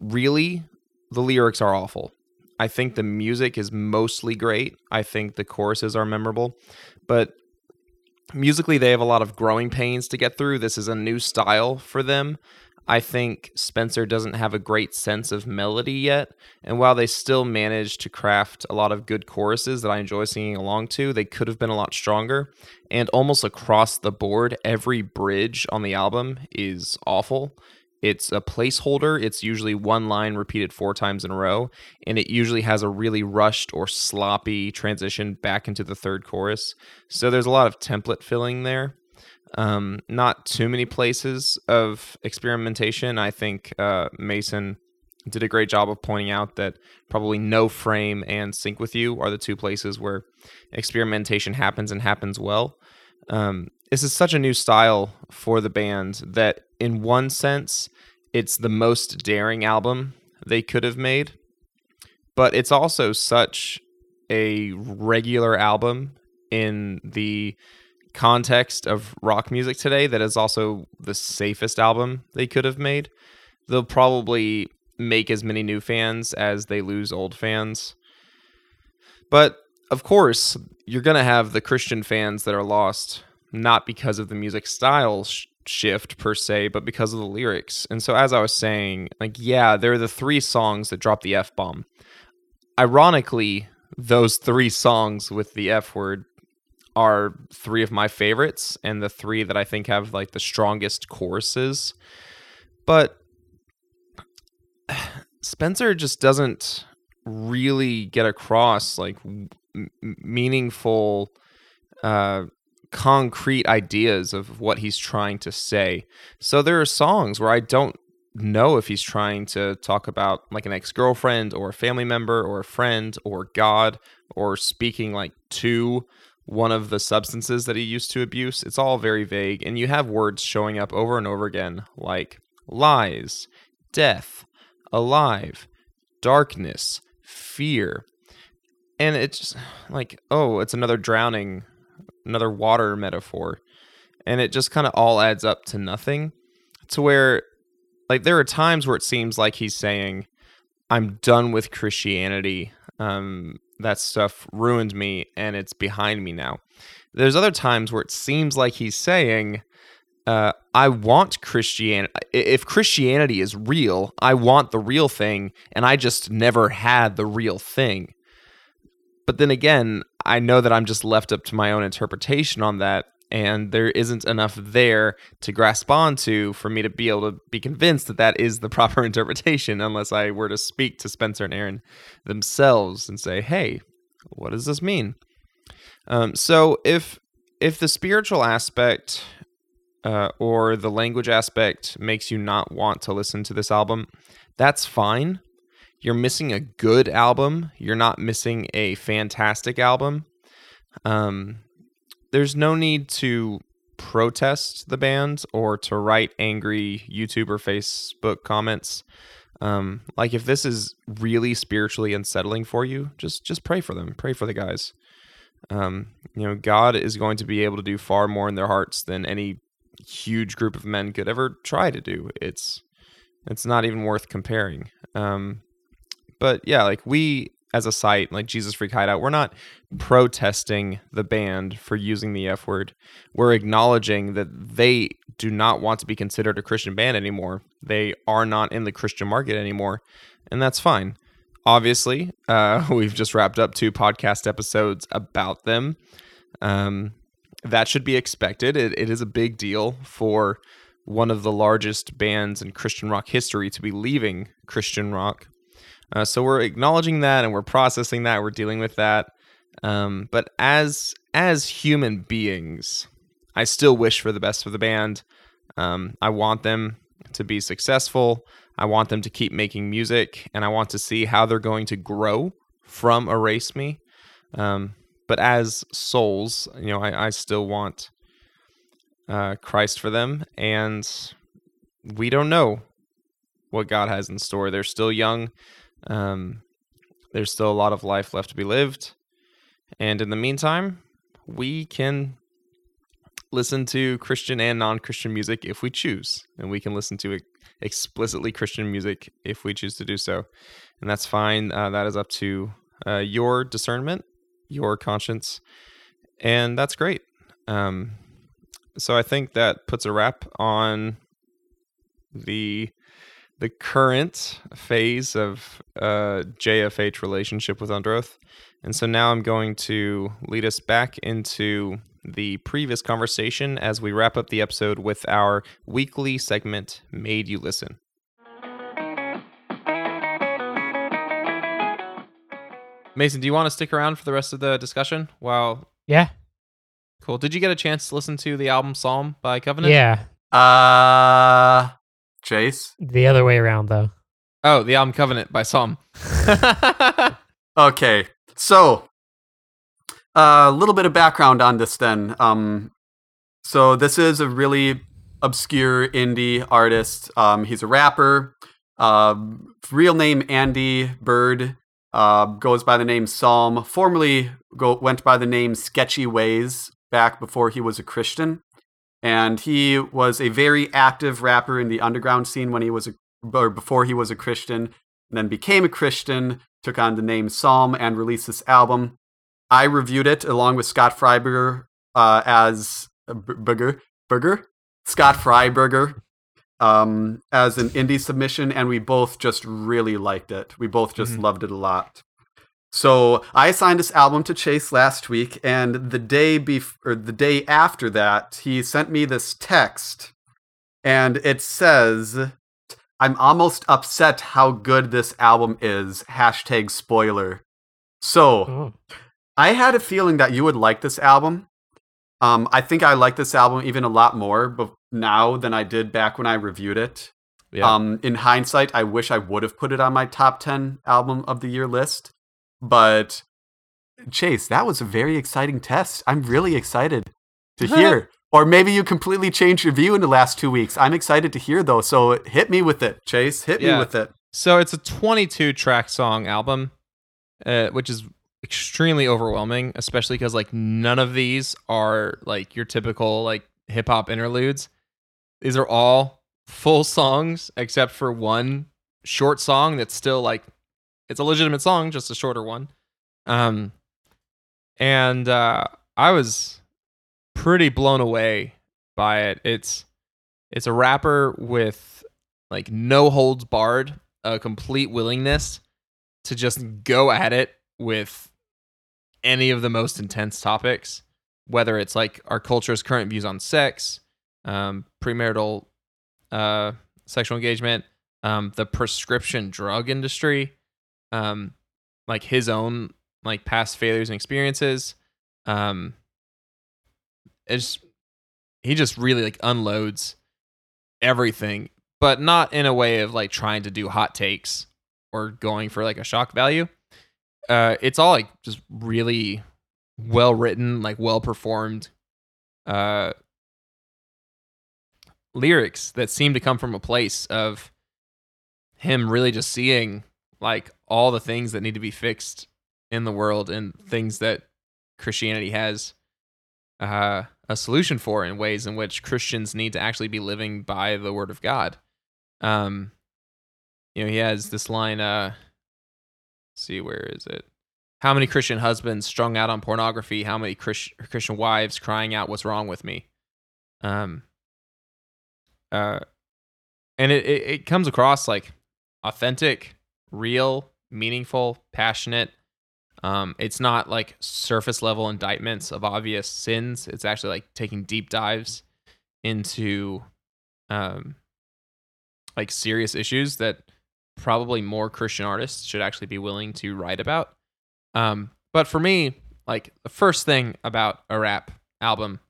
Really, the lyrics are awful. I think the music is mostly great. I think the choruses are memorable. But musically, they have a lot of growing pains to get through. This is a new style for them. I think Spencer doesn't have a great sense of melody yet. And while they still manage to craft a lot of good choruses that I enjoy singing along to, they could have been a lot stronger. And almost across the board, every bridge on the album is awful. It's a placeholder. It's usually one line repeated four times in a row, and it usually has a really rushed or sloppy transition back into the third chorus. So there's a lot of template filling there. Um, not too many places of experimentation. I think uh, Mason did a great job of pointing out that probably No Frame and Sync With You are the two places where experimentation happens and happens well. Um, this is such a new style for the band that in one sense, it's the most daring album they could have made. But it's also such a regular album in the context of rock music today that is also the safest album they could have made. They'll probably make as many new fans as they lose old fans. But of course, you're going to have the Christian fans that are lost, not because of the music style sh- shift per se, but because of the lyrics. And so as I was saying, like, yeah, there are the three songs that drop the F-bomb. Ironically, those three songs with the F-word are three of my favorites and the three that I think have like the strongest choruses. But Spencer just doesn't really get across like m- meaningful, uh, concrete ideas of what he's trying to say. So there are songs where I don't know if he's trying to talk about like an ex-girlfriend or a family member or a friend or God or speaking like to one of the substances that he used to abuse. It's all very vague, and you have words showing up over and over again like lies, death, alive, darkness, fear. And it's just like, oh, it's another drowning, another water metaphor. And it just kind of all adds up to nothing, to where like there are times where it seems like he's saying, I'm done with Christianity. Um, that stuff ruined me and it's behind me now. There's other times where it seems like he's saying, uh, I want Christianity. If Christianity is real, I want the real thing, and I just never had the real thing. But then again, I know that I'm just left up to my own interpretation on that, and there isn't enough there to grasp onto for me to be able to be convinced that that is the proper interpretation, unless I were to speak to Spencer and Aaron themselves and say, hey, what does this mean? Um, so if if the spiritual aspect uh, or the language aspect makes you not want to listen to this album, that's fine. You're missing a good album. You're not missing a fantastic album. Um, there's no need to protest the band or to write angry YouTube or Facebook comments. Um, like if this is really spiritually unsettling for you, just just pray for them. Pray for the guys. Um, you know, God is going to be able to do far more in their hearts than any huge group of men could ever try to do. It's it's not even worth comparing. Um, But yeah, like we, as a site, like Jesus Freak Hideout, we're not protesting the band for using the F word. We're acknowledging that they do not want to be considered a Christian band anymore. They are not in the Christian market anymore, and that's fine. Obviously, uh, we've just wrapped up two podcast episodes about them. Um, that should be expected. It, it is a big deal for one of the largest bands in Christian rock history to be leaving Christian rock. Uh, so we're acknowledging that, and we're processing that, we're dealing with that. Um, but as as human beings, I still wish for the best for the band. Um, I want them to be successful. I want them to keep making music, and I want to see how they're going to grow from Erase Me. Um, but as souls, you know, I, I still want uh, Christ for them, and we don't know what God has in store. They're still young. Um, there's still a lot of life left to be lived. And in the meantime, we can listen to Christian and non-Christian music if we choose. And we can listen to explicitly Christian music if we choose to do so. And that's fine. Uh, that is up to uh, your discernment, your conscience. And that's great. Um, so I think that puts a wrap on the... the current phase of uh, J F H relationship with Underoath. And so now I'm going to lead us back into the previous conversation as we wrap up the episode with our weekly segment, Made You Listen. Mason, do you want to stick around for the rest of the discussion? Wow. Yeah. Cool. Did you get a chance to listen to the album Psalm by Covenant? Yeah. Uh... Chase? The other way around, though. Oh, the album Covenant by Psalm. Okay, so a uh, little bit of background on this then. Um, so this is a really obscure indie artist. Um, he's a rapper uh, real name Andy Bird, uh, goes by the name Psalm, formerly go, went by the name Sketchy Ways back before he was a Christian. And he was a very active rapper in the underground scene when he was a, or before he was a Christian, and then became a Christian, took on the name Psalm, and released this album. I reviewed it along with Scott Freiberger uh, as uh, Burger, Burger, Scott Freiberger um, as an indie submission, and we both just really liked it. We both just mm-hmm. loved it a lot. So I assigned this album to Chase last week, and the day bef- or the day after that, he sent me this text, and it says, "I'm almost upset how good this album is. Hashtag spoiler." So oh. I had a feeling that you would like this album. Um, I think I like this album even a lot more be- now than I did back when I reviewed it. Yeah. Um, in hindsight, I wish I would have put it on my top ten album of the year list. But Chase, that was a very exciting test. I'm really excited to hear. Or maybe you completely changed your view in the last two weeks. I'm excited to hear, though. So hit me with it, Chase. Hit yeah. me with it. So it's a twenty-two track song album, uh, which is extremely overwhelming, especially because like none of these are like your typical like hip hop interludes. These are all full songs except for one short song that's still like, it's a legitimate song, just a shorter one. Um, and uh, I was pretty blown away by it. It's it's a rapper with like no holds barred, a complete willingness to just go at it with any of the most intense topics, whether it's like our culture's current views on sex, um, premarital uh, sexual engagement, um, the prescription drug industry, um like his own like past failures and experiences. Um it's he just really like unloads everything, but not in a way of like trying to do hot takes or going for like a shock value. Uh it's all like just really well written, like well performed uh lyrics that seem to come from a place of him really just seeing like all the things that need to be fixed in the world and things that Christianity has uh, a solution for, in ways in which Christians need to actually be living by the word of God. Um, you know, he has this line, uh, let's see, where is it? How many Christian husbands strung out on pornography? How many Christ- Christian wives crying out, "What's wrong with me?" Um, uh, and it, it, it comes across like authentic, real, meaningful, passionate. Um, it's not like surface level indictments of obvious sins. It's actually like taking deep dives into um, like serious issues that probably more Christian artists should actually be willing to write about. Um, but for me, like the first thing about a rap album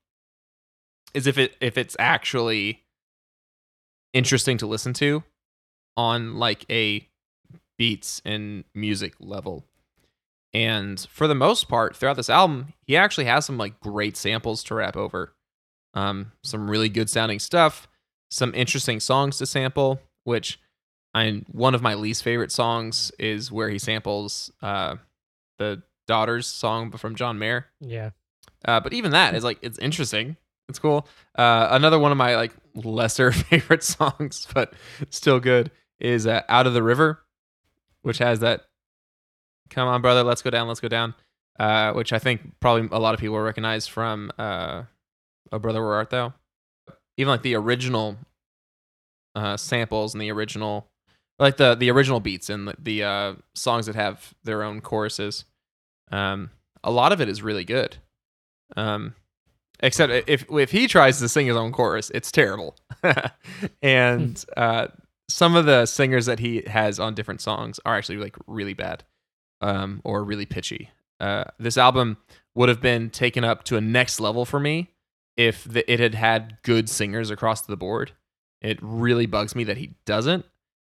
is if it if it's actually interesting to listen to on like a beats and music level. And for the most part throughout this album, he actually has some like great samples to rap over, um some really good sounding stuff, some interesting songs to sample, which I one of my least favorite songs is where he samples uh the Daughters song from John Mayer. Yeah uh but even that is like, it's interesting, it's cool. Uh another one of my like lesser favorite songs but still good is uh, Out of the River, which has that, "Come on, brother, let's go down, let's go down," uh, which I think probably a lot of people will recognize from uh, "Oh, Brother, Where Art Thou?" Even like the original uh, samples and the original, like the, the original beats and the, the uh, songs that have their own choruses. Um, a lot of it is really good. Um, except if if he tries to sing his own chorus, it's terrible. and... Uh, Some of the singers that he has on different songs are actually like really bad, um, or really pitchy. Uh, this album would have been taken up to a next level for me if the, it had had good singers across the board. It really bugs me that he doesn't.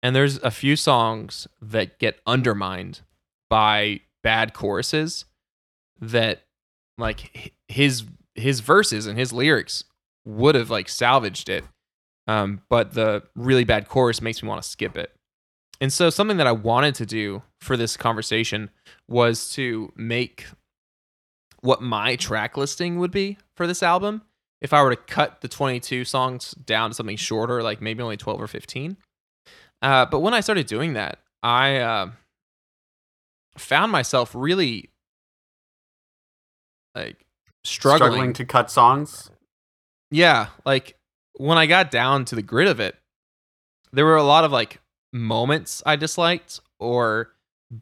And there's a few songs that get undermined by bad choruses that like his his verses and his lyrics would have like salvaged it. Um, but the really bad chorus makes me want to skip it. And so something that I wanted to do for this conversation was to make what my track listing would be for this album if I were to cut the twenty-two songs down to something shorter, like maybe only twelve or fifteen. Uh, but when I started doing that, I uh, found myself really like struggling. struggling to cut songs. Yeah, like when I got down to the grid of it, there were a lot of like moments I disliked, or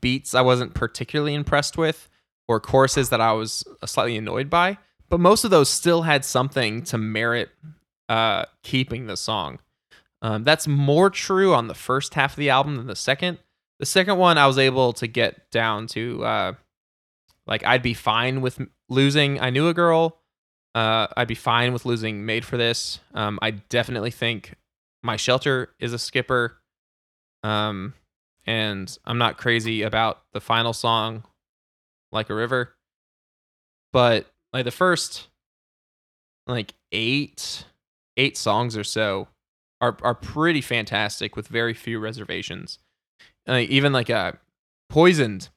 beats I wasn't particularly impressed with, or choruses that I was slightly annoyed by. But most of those still had something to merit uh, keeping the song. Um, that's more true on the first half of the album than the second. The second one, I was able to get down to, uh, like, I'd be fine with losing I Knew a Girl. Uh, I'd be fine with losing Made for This. Um, I definitely think My Shelter is a skipper. Um, and I'm not crazy about the final song, Like a River. But, like, the first, like, eight, eight songs or so are are pretty fantastic with very few reservations. Uh, even like uh, Poisoned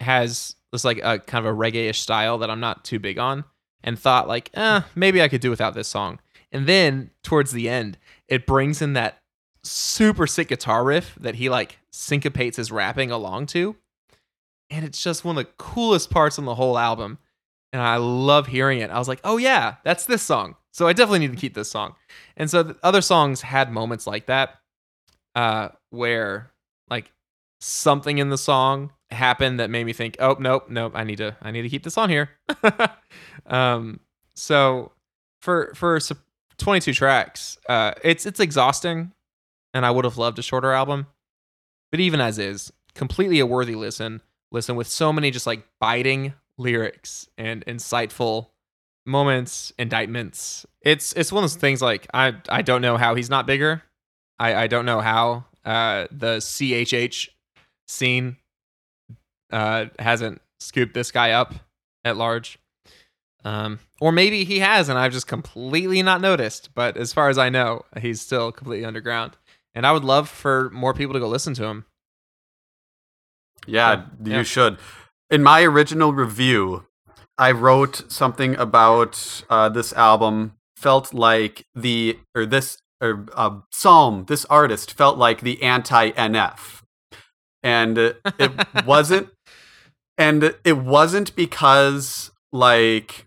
has this like a kind of a reggae-ish style that I'm not too big on, and thought like, eh, maybe I could do without this song. And then towards the end, it brings in that super sick guitar riff that he like syncopates his rapping along to. And it's just one of the coolest parts on the whole album. And I love hearing it. I was like, oh yeah, that's this song. So I definitely need to keep this song. And so the other songs had moments like that uh, where like something in the song happened that made me think, oh, nope, nope. I need to, I need to keep this on here. um, so for, for twenty-two tracks, uh, it's, it's exhausting, and I would have loved a shorter album, but even as is, completely a worthy listen, listen with so many just like biting lyrics and insightful moments, indictments. It's it's one of those things like I I don't know how he's not bigger. I, I don't know how uh, the C H H scene uh, hasn't scooped this guy up at large. Um, or maybe he has and I've just completely not noticed. But as far as I know, he's still completely underground. And I would love for more people to go listen to him. Yeah, so, you yeah. should. In my original review, I wrote something about uh, this album felt like the, or this, or uh, Psalm, this artist felt like the anti-N F. And uh, it wasn't, and it wasn't because like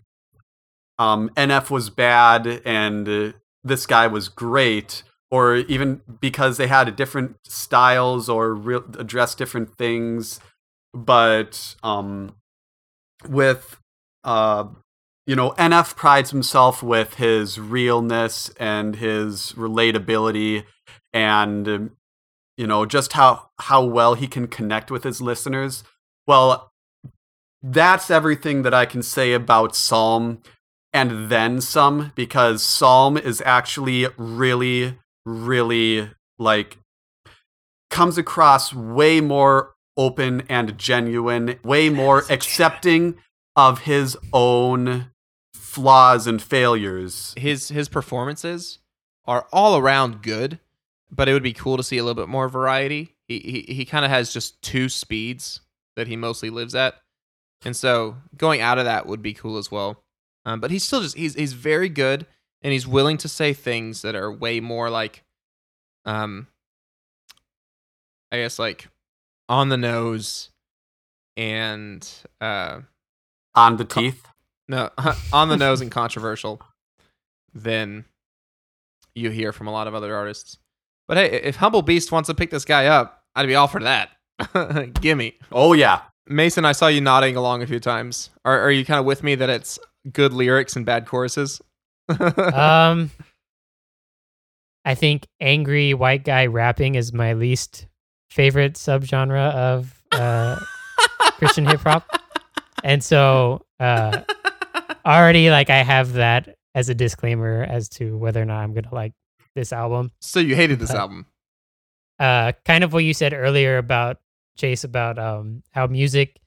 um, N F was bad and uh, this guy was great, or even because they had different styles or re- addressed different things. But um, with, uh, you know, N F prides himself with his realness and his relatability and, you know, just how, how well he can connect with his listeners. Well, that's everything that I can say about Psalm and then some, because Psalm is actually really, really, like, comes across way more open and genuine, way more accepting of his own flaws and failures. His his performances are all around good, but it would be cool to see a little bit more variety. He he, he kind of has just two speeds that he mostly lives at, and so going out of that would be cool as well. Um, but he's still just he's he's very good, and he's willing to say things that are way more like, um, I guess like. on the nose and uh on the teeth co- no on the nose and controversial than you hear from a lot of other artists. But hey, if Humble Beast wants to pick this guy up, I'd be all for that. Gimme. Oh yeah. Mason, I saw you nodding along a few times. Are, are you kind of with me that it's good lyrics and bad choruses? um I think angry white guy rapping is my least favorite subgenre of uh, Christian hip hop, and so uh, already like I have that as a disclaimer as to whether or not I'm gonna like this album. So you hated this uh, album, uh, kind of what you said earlier about Chase about um, how music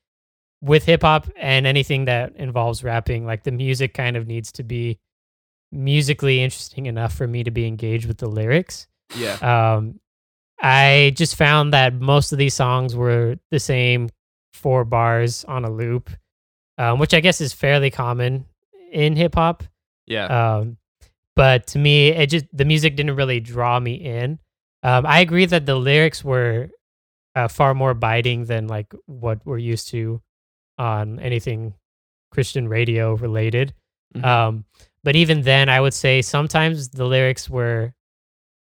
with hip hop and anything that involves rapping, like the music kind of needs to be musically interesting enough for me to be engaged with the lyrics. Yeah. Um, I just found that most of these songs were the same four bars on a loop, um, which I guess is fairly common in hip hop. Yeah. Um, but to me, it just the music didn't really draw me in. Um, I agree that the lyrics were uh, far more biting than like what we're used to on anything Christian radio related. Mm-hmm. Um, but even then, I would say sometimes the lyrics were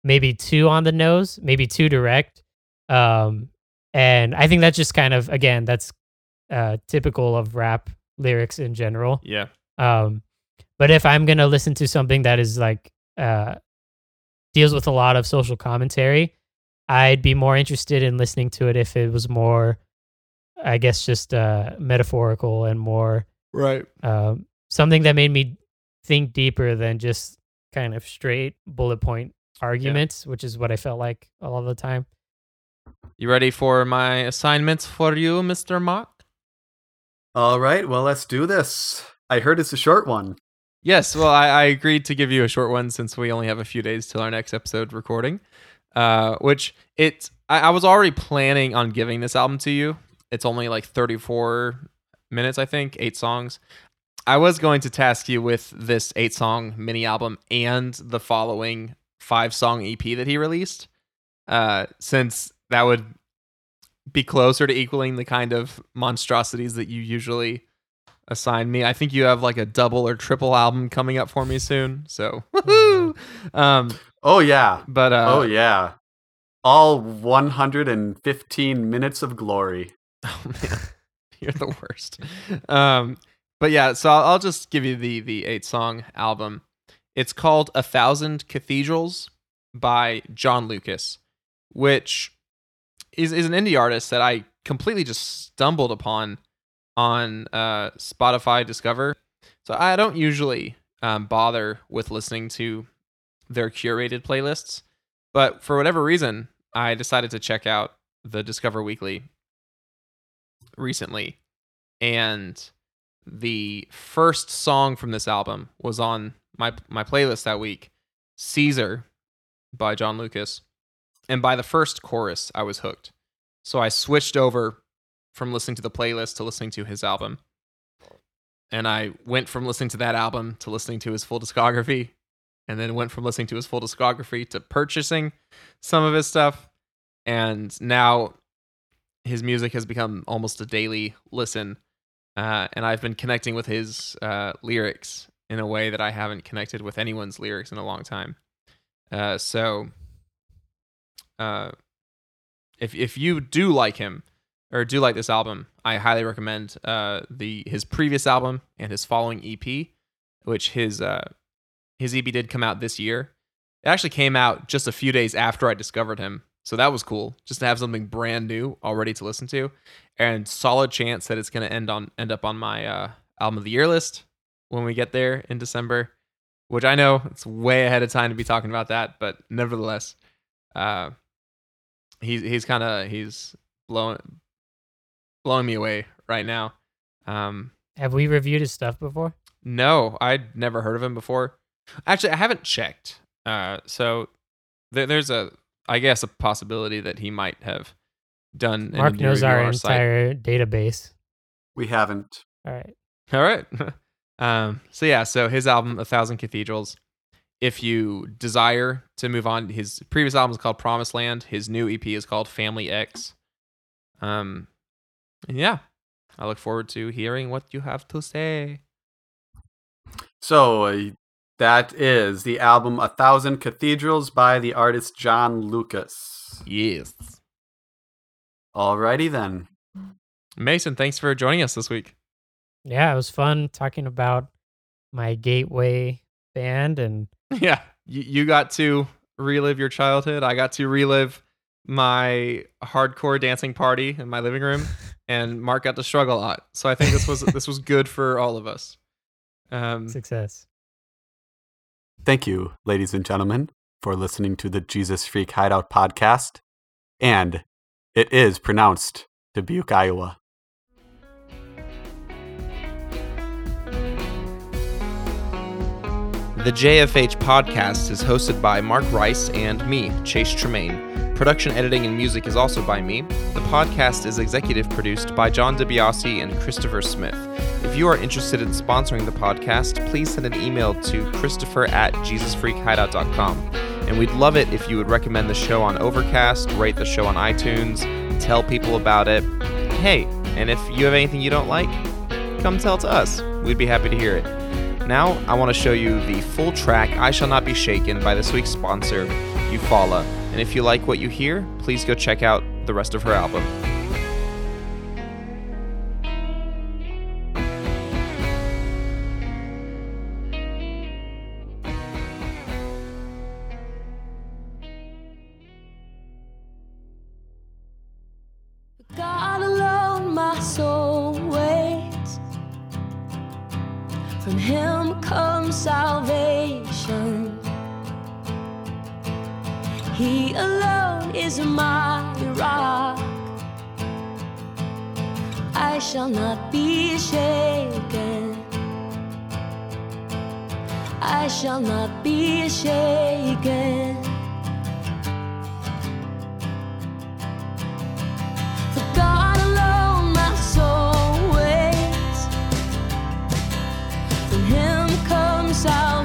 maybe too on the nose, maybe too direct. Um, and I think that's just kind of, again, that's uh, typical of rap lyrics in general. Yeah. Um, but if I'm going to listen to something that is like, uh, deals with a lot of social commentary, I'd be more interested in listening to it if it was more, I guess, just uh, metaphorical and more right. Um, something that made me think deeper than just kind of straight bullet point arguments, yeah. which is what I felt like a lot of the time. You ready for my assignments for you, Mister Mock? All right, well, let's do this. I heard it's a short one. Yes, well, I, I agreed to give you a short one since we only have a few days till our next episode recording, uh, which it I, I was already planning on giving this album to you. It's only like thirty-four minutes, I think, eight songs. I was going to task you with this eight-song mini-album and the following five-song E P that he released, uh, since that would be closer to equaling the kind of monstrosities that you usually assign me. I think you have like a double or triple album coming up for me soon. So, woohoo! Um, oh yeah, but uh, oh yeah, all one hundred fifteen minutes of glory. Oh man, you're the worst. Um, but yeah, so I'll, I'll just give you the the eight song album. It's called A Thousand Cathedrals by John Lucas, which is is an indie artist that I completely just stumbled upon on uh, Spotify Discover. So I don't usually um, bother with listening to their curated playlists, but for whatever reason, I decided to check out the Discover Weekly recently, and the first song from this album was on my my playlist that week, Caesar by John Lucas, and by the first chorus, I was hooked. So I switched over from listening to the playlist to listening to his album. And I went from listening to that album to listening to his full discography, and then went from listening to his full discography to purchasing some of his stuff. And now his music has become almost a daily listen. Uh, and I've been connecting with his uh, lyrics in a way that I haven't connected with anyone's lyrics in a long time. Uh, so uh, if if you do like him, or do like this album, I highly recommend uh, the his previous album and his following E P, which his uh, his E P did come out this year. It actually came out just a few days after I discovered him, so that was cool, just to have something brand new already to listen to, and solid chance that it's going to end on end up on my uh, album of the year list when we get there in December, which I know it's way ahead of time to be talking about that, but nevertheless, uh, he's he's kind of he's blowing. blowing me away right now. Um, have we reviewed his stuff before? No, I'd never heard of him before. Actually, I haven't checked. Uh, so there, there's a, I guess, a possibility that he might have done. Mark knows our, our entire site. Database. We haven't. All right. All right. um, so yeah, so his album, A Thousand Cathedrals. If you desire to move on, his previous album is called Promised Land. His new E P is called Family X. Um, Yeah, I look forward to hearing what you have to say. So uh, that is the album A Thousand Cathedrals by the artist John Lucas. Yes. Alrighty then. Mason, thanks for joining us this week. Yeah, it was fun talking about my gateway band. And yeah, you, you got to relive your childhood. I got to relive my hardcore dancing party in my living room. And Mark got to struggle a lot, so I think this was this was good for all of us. Um, Success. Thank you, ladies and gentlemen, for listening to the Jesus Freak Hideout podcast, and it is pronounced Dubuque, Iowa. The J F H podcast is hosted by Mark Rice and me, Chase Tremaine. Production, editing, and music is also by me. The podcast is executive produced by John DiBiase and Christopher Smith. If you are interested in sponsoring the podcast, please send an email to christopher at jesus freak hideout dot com. And we'd love it if you would recommend the show on Overcast, rate the show on iTunes, tell people about it. Hey, and if you have anything you don't like, come tell it to us. We'd be happy to hear it. Now, I want to show you the full track, I Shall Not Be Shaken, by this week's sponsor, Eufaula. And if you like what you hear, please go check out the rest of her album. God alone, my soul waits. From him comes salvation. He alone is my rock. I shall not be shaken. I shall not be shaken. For God alone my soul waits. From him comes salvation.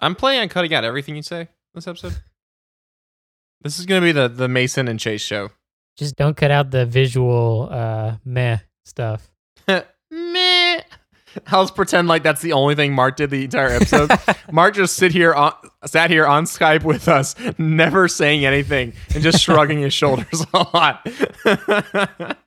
I'm planning on cutting out everything you say this episode. This is going to be the, the Mason and Chase show. Just don't cut out the visual uh, meh stuff. Meh. I'll just pretend like that's the only thing Mark did the entire episode. Mark just sit here on, sat here on Skype with us, never saying anything and just shrugging his shoulders a lot.